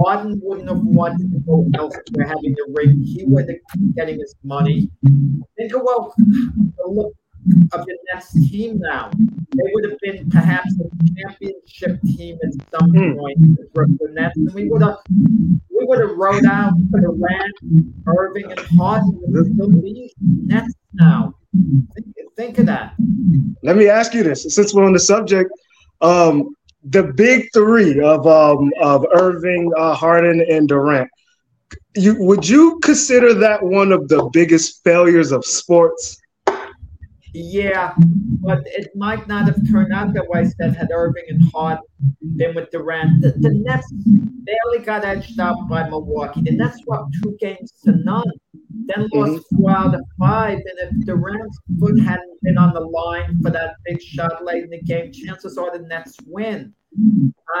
Harden wouldn't have wanted to go elsewhere having the ring. He would have kept getting his money. Think of the look of the Nets team now. They would have been perhaps a championship team at some point, the Brooklyn Nets. And we would have rode out Durant, Irving, and Harden with the league Nets now. Think of that. Let me ask you this. Since we're on the subject, the big three of Irving, Harden, and Durant. Would you consider that one of the biggest failures of sports? Yeah, but it might not have turned out that way. That had Irving and Harden been with Durant. The Nets barely got edged out by Milwaukee. The Nets were up 2-0, then lost 4 out of 5. And if Durant's foot hadn't been on the line for that big shot late in the game, chances are the Nets win.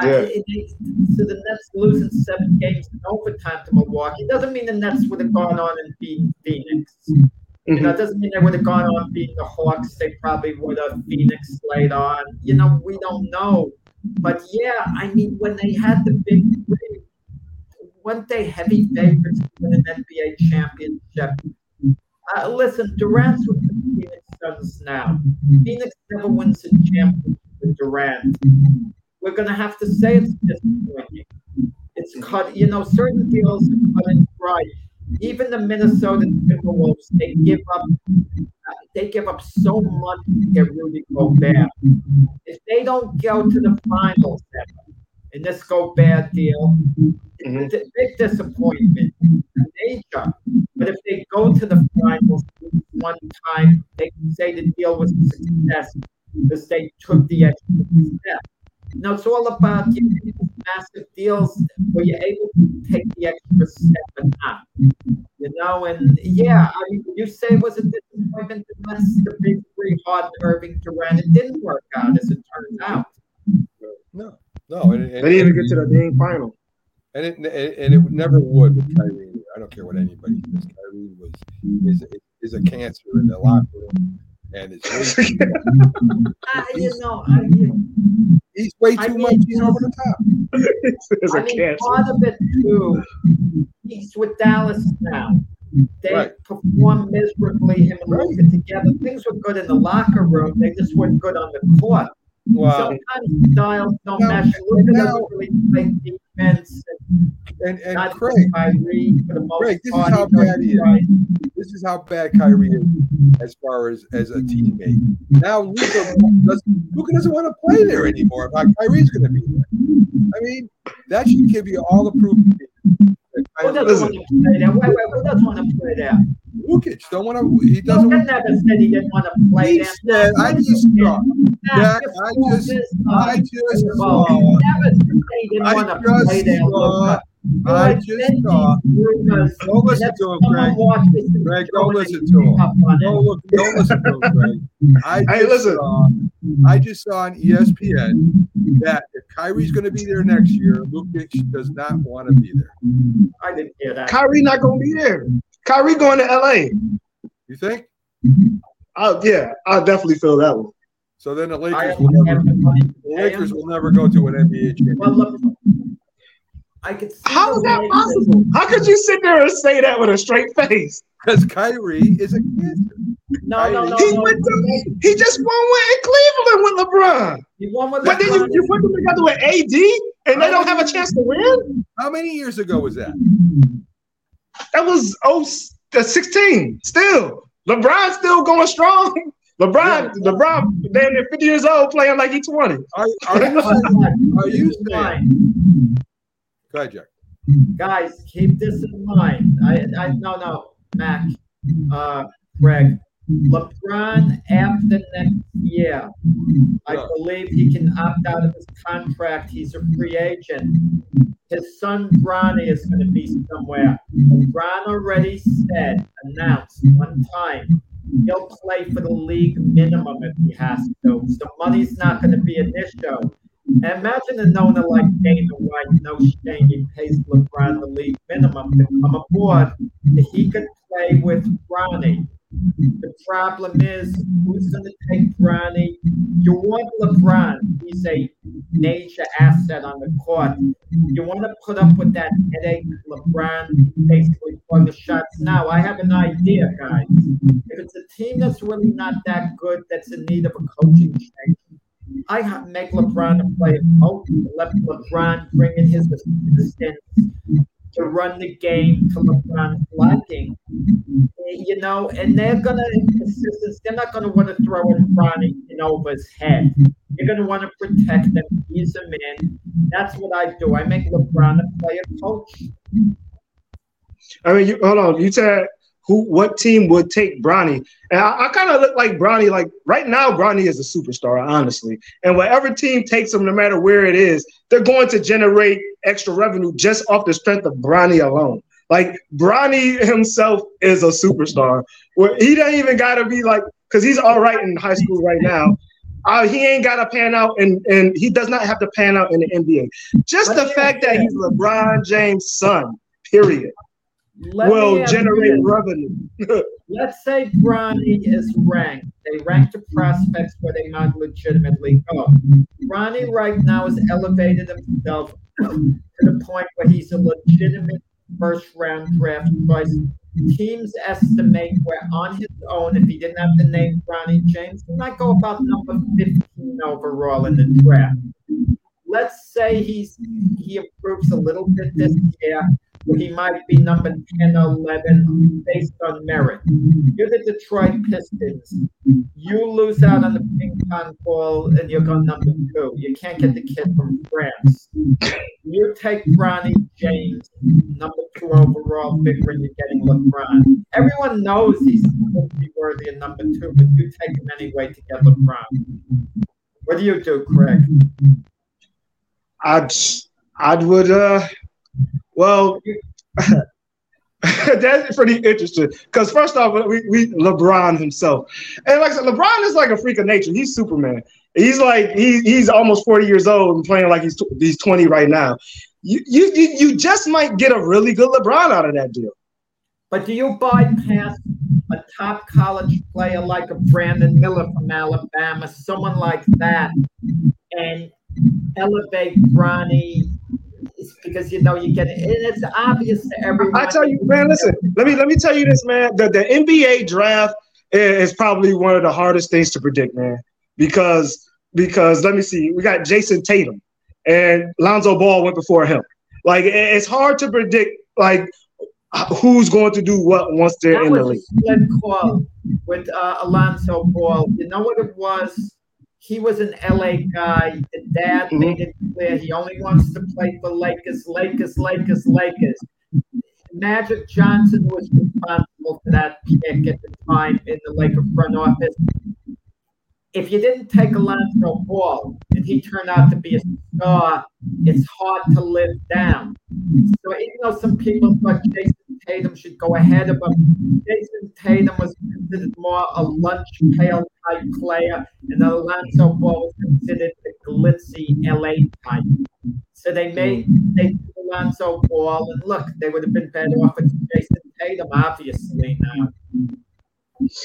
So the Nets losing 7 games in overtime to Milwaukee. It doesn't mean the Nets would have gone on and beaten Phoenix. It doesn't mean they would have gone on being the Hawks. They probably would have Phoenix laid on. We don't know. But, when they had the big three, weren't they heavy favorites to win an NBA championship? Listen, Durant's with the Phoenix Suns now. Phoenix never wins a championship with Durant. We're going to have to say it's disappointing. It's cut. Certain deals are cut and dried. Even the Minnesota Timberwolves, they give up so much to get Rudy Gobert. If they don't go to the finals in this Gobert deal, it's a big disappointment in nature. But if they go to the finals one time, they can say the deal was a success because they took the extra step. Now, it's all about massive deals where you're able to take the extra step and not. You say it was a disappointment unless the big three, Harden, Irving, Durant, it didn't work out as it turned out. No. No, they didn't even get to the dang final. And it never would with Kyrie. I don't care what anybody says. Kyrie is a cancer in the locker room, and it's way he's way too much. He's over the top. It's a cancer. Part of it too. He's with Dallas now. They performed miserably. Him and Luka together. Things were good in the locker room. They just weren't good on the court. Wow. Sometimes styles don't mesh. Luka doesn't really play defense. And Craig, Kyrie, for the most Craig, this part, is how bad he is. Right. This is how bad Kyrie is as far as a teammate. Now Luka doesn't want to play there anymore. Kyrie's going to be there. I mean, that should give you all the proof. Who doesn't want to play there? Who doesn't want to play there? Lukic don't want to. He doesn't. No, never said he didn't want to play. He said, "I just saw. I just saw. Don't listen to him, Greg. Greg, don't listen to him. Don't listen to him, Greg. I just saw on ESPN that if Kyrie's going to be there next year, Lukic does not want to be there. I didn't hear that. Kyrie not going to be there. Kyrie going to L.A. You think? Yeah, I definitely feel that one. So then the Lakers will never go to an NBA championship. Well, how is that possible? How could you sit there and say that with a straight face? Because Kyrie is a cancer. He just won in Cleveland with LeBron. He won with LeBron. But then you put them together with AD, and they don't have a chance to win? How many years ago was that? That was 16. Still, LeBron's still going strong. LeBron, damn near 50 years old, playing like he's 20. Are you saying? Go ahead, Jack. Guys, keep this in mind. Mac, Greg, LeBron after next year, I believe he can opt out of his contract. He's a free agent. His son Bronny is going to be somewhere. LeBron already announced one time, he'll play for the league minimum if he has to. So money's not going to be an issue. And imagine a donor like Dana White, no shame, he pays LeBron the league minimum to come aboard. He could play with Bronny. The problem is, who's going to take Bronny? You want LeBron. He's a major asset on the court. You want to put up with that headache. LeBron basically plug the shots. Now, I have an idea, guys. If it's a team that's really not that good, that's in need of a coaching change, I make LeBron a player coach. Let LeBron bring in his assistants to run the game to LeBron's liking. And they're going to, they're not going to want to throw in Bronny over his head. You're going to want to protect him, ease him in. That's what I do. I make LeBron a player coach. I mean, hold on. You said what team would take Bronny? And I kind of look like Bronny. Like right now, Bronny is a superstar, honestly. And whatever team takes him, no matter where it is, they're going to generate extra revenue just off the strength of Bronny alone. Like Bronny himself is a superstar. Where he doesn't even gotta be like, because he's all right in high school right now. He ain't got to pan out, and he does not have to pan out in the NBA. Just the fact that he's LeBron James' son, period. Will generate revenue. Let's say Bronny is ranked. They rank the prospects where they might legitimately go. Bronny right now has elevated himself to the point where he's a legitimate first-round draft choice. Teams estimate where on his own, if he didn't have the name Bronny James, he might go about number 15 overall in the draft. Let's say he improves a little bit this year. He might be number 10 or 11 based on merit. You're the Detroit Pistons. You lose out on the ping pong ball and you're going number 2. You can't get the kid from France. You take Bronny James, number 2 overall, figuring you're getting LeBron. Everyone knows he's supposed to be worthy of number 2, but you take him anyway to get LeBron. What do you do, Craig? I would well, that's pretty interesting because first off, LeBron himself, and like I said, LeBron is like a freak of nature. He's Superman. He's like he's almost 40 years old and playing like he's 20 right now. You just might get a really good LeBron out of that deal. But do you bypass a top college player like a Brandon Miller from Alabama, someone like that, and elevate Bronny? Because you know you get it. It's obvious to everyone. I tell you, man. Listen, let me tell you this, man. The NBA draft is probably one of the hardest things to predict, man. Because let me see, we got Jason Tatum, and Lonzo Ball went before him. Like it's hard to predict, like who's going to do what once they're in the league. That was a split call with Alonzo Ball. You know what it was? He was an LA guy. The dad made it clear he only wants to play for Lakers. Magic Johnson was responsible for that pick at the time in the Laker front office. If you didn't take Alonzo Ball and he turned out to be a star, it's hard to live down. So even though some people thought Jason Tatum should go ahead of him, Jason Tatum was considered more a lunch pail type player, and Alonzo Ball was considered the glitzy LA type. So they took Alonzo Ball, and look, they would have been better off with Jason Tatum, obviously now.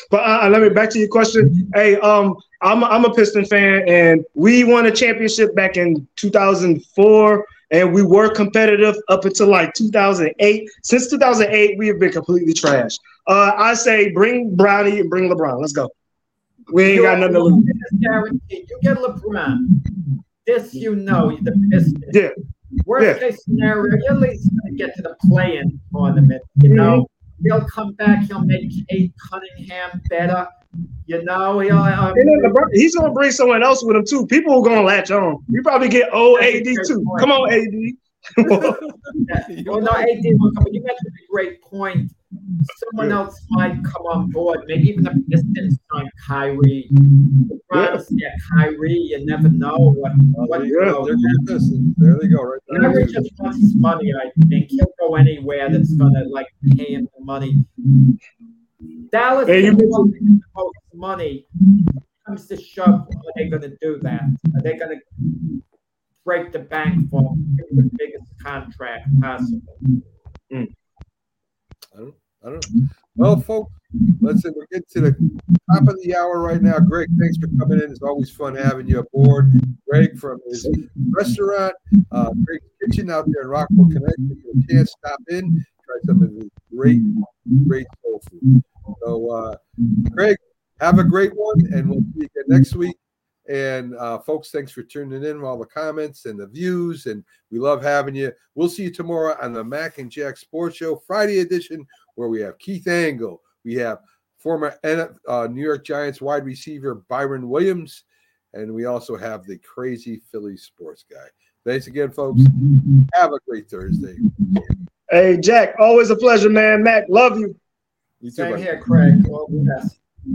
But let me back to your question. Hey, I'm a Piston fan, and we won a championship back in 2004, and we were competitive up until like 2008. Since 2008, we have been completely trash. I say bring Bronny and bring LeBron. Let's go. We ain't got nothing to lose. You get LeBron. This, you know, the Pistons. Yeah. Worst case scenario, you're at least going to get to the play-in tournament, you know? He'll come back. He'll make Cade Cunningham better. You know, he's going to bring someone else with him, too. People are going to latch on. You probably get old AD, too. Point. Come on, AD. Well, no, AD will come. You mentioned a great point. Someone else might come on board. Maybe even the Pistons on Kyrie. Kyrie, you never know. There they go. Right there. Kyrie just wants his money, I think. He'll go anywhere that's going to, like, pay him the money. Dallas is going to post money. When it comes to shove, are they going to do that? Are they going to break the bank for the biggest contract possible? I don't know. Well, folks, listen, we're getting to the top of the hour right now. Greg, thanks for coming in. It's always fun having you aboard. Greg from his restaurant, Greg's Kitchen out there in Rockville, Connecticut. If you can't stop in, try some of his great soul food. So, Greg, have a great one, and we'll see you next week. And, folks, thanks for tuning in with all the comments and the views, and we love having you. We'll see you tomorrow on the Mac and Jack Sports Show, Friday edition, where we have Keith Angle. We have former New York Giants wide receiver Byron Williams, and we also have the crazy Philly sports guy. Thanks again, folks. Have a great Thursday. Hey, Jack, always a pleasure, man. Mac, love you. You too, Same buddy. Here, Craig. All the best.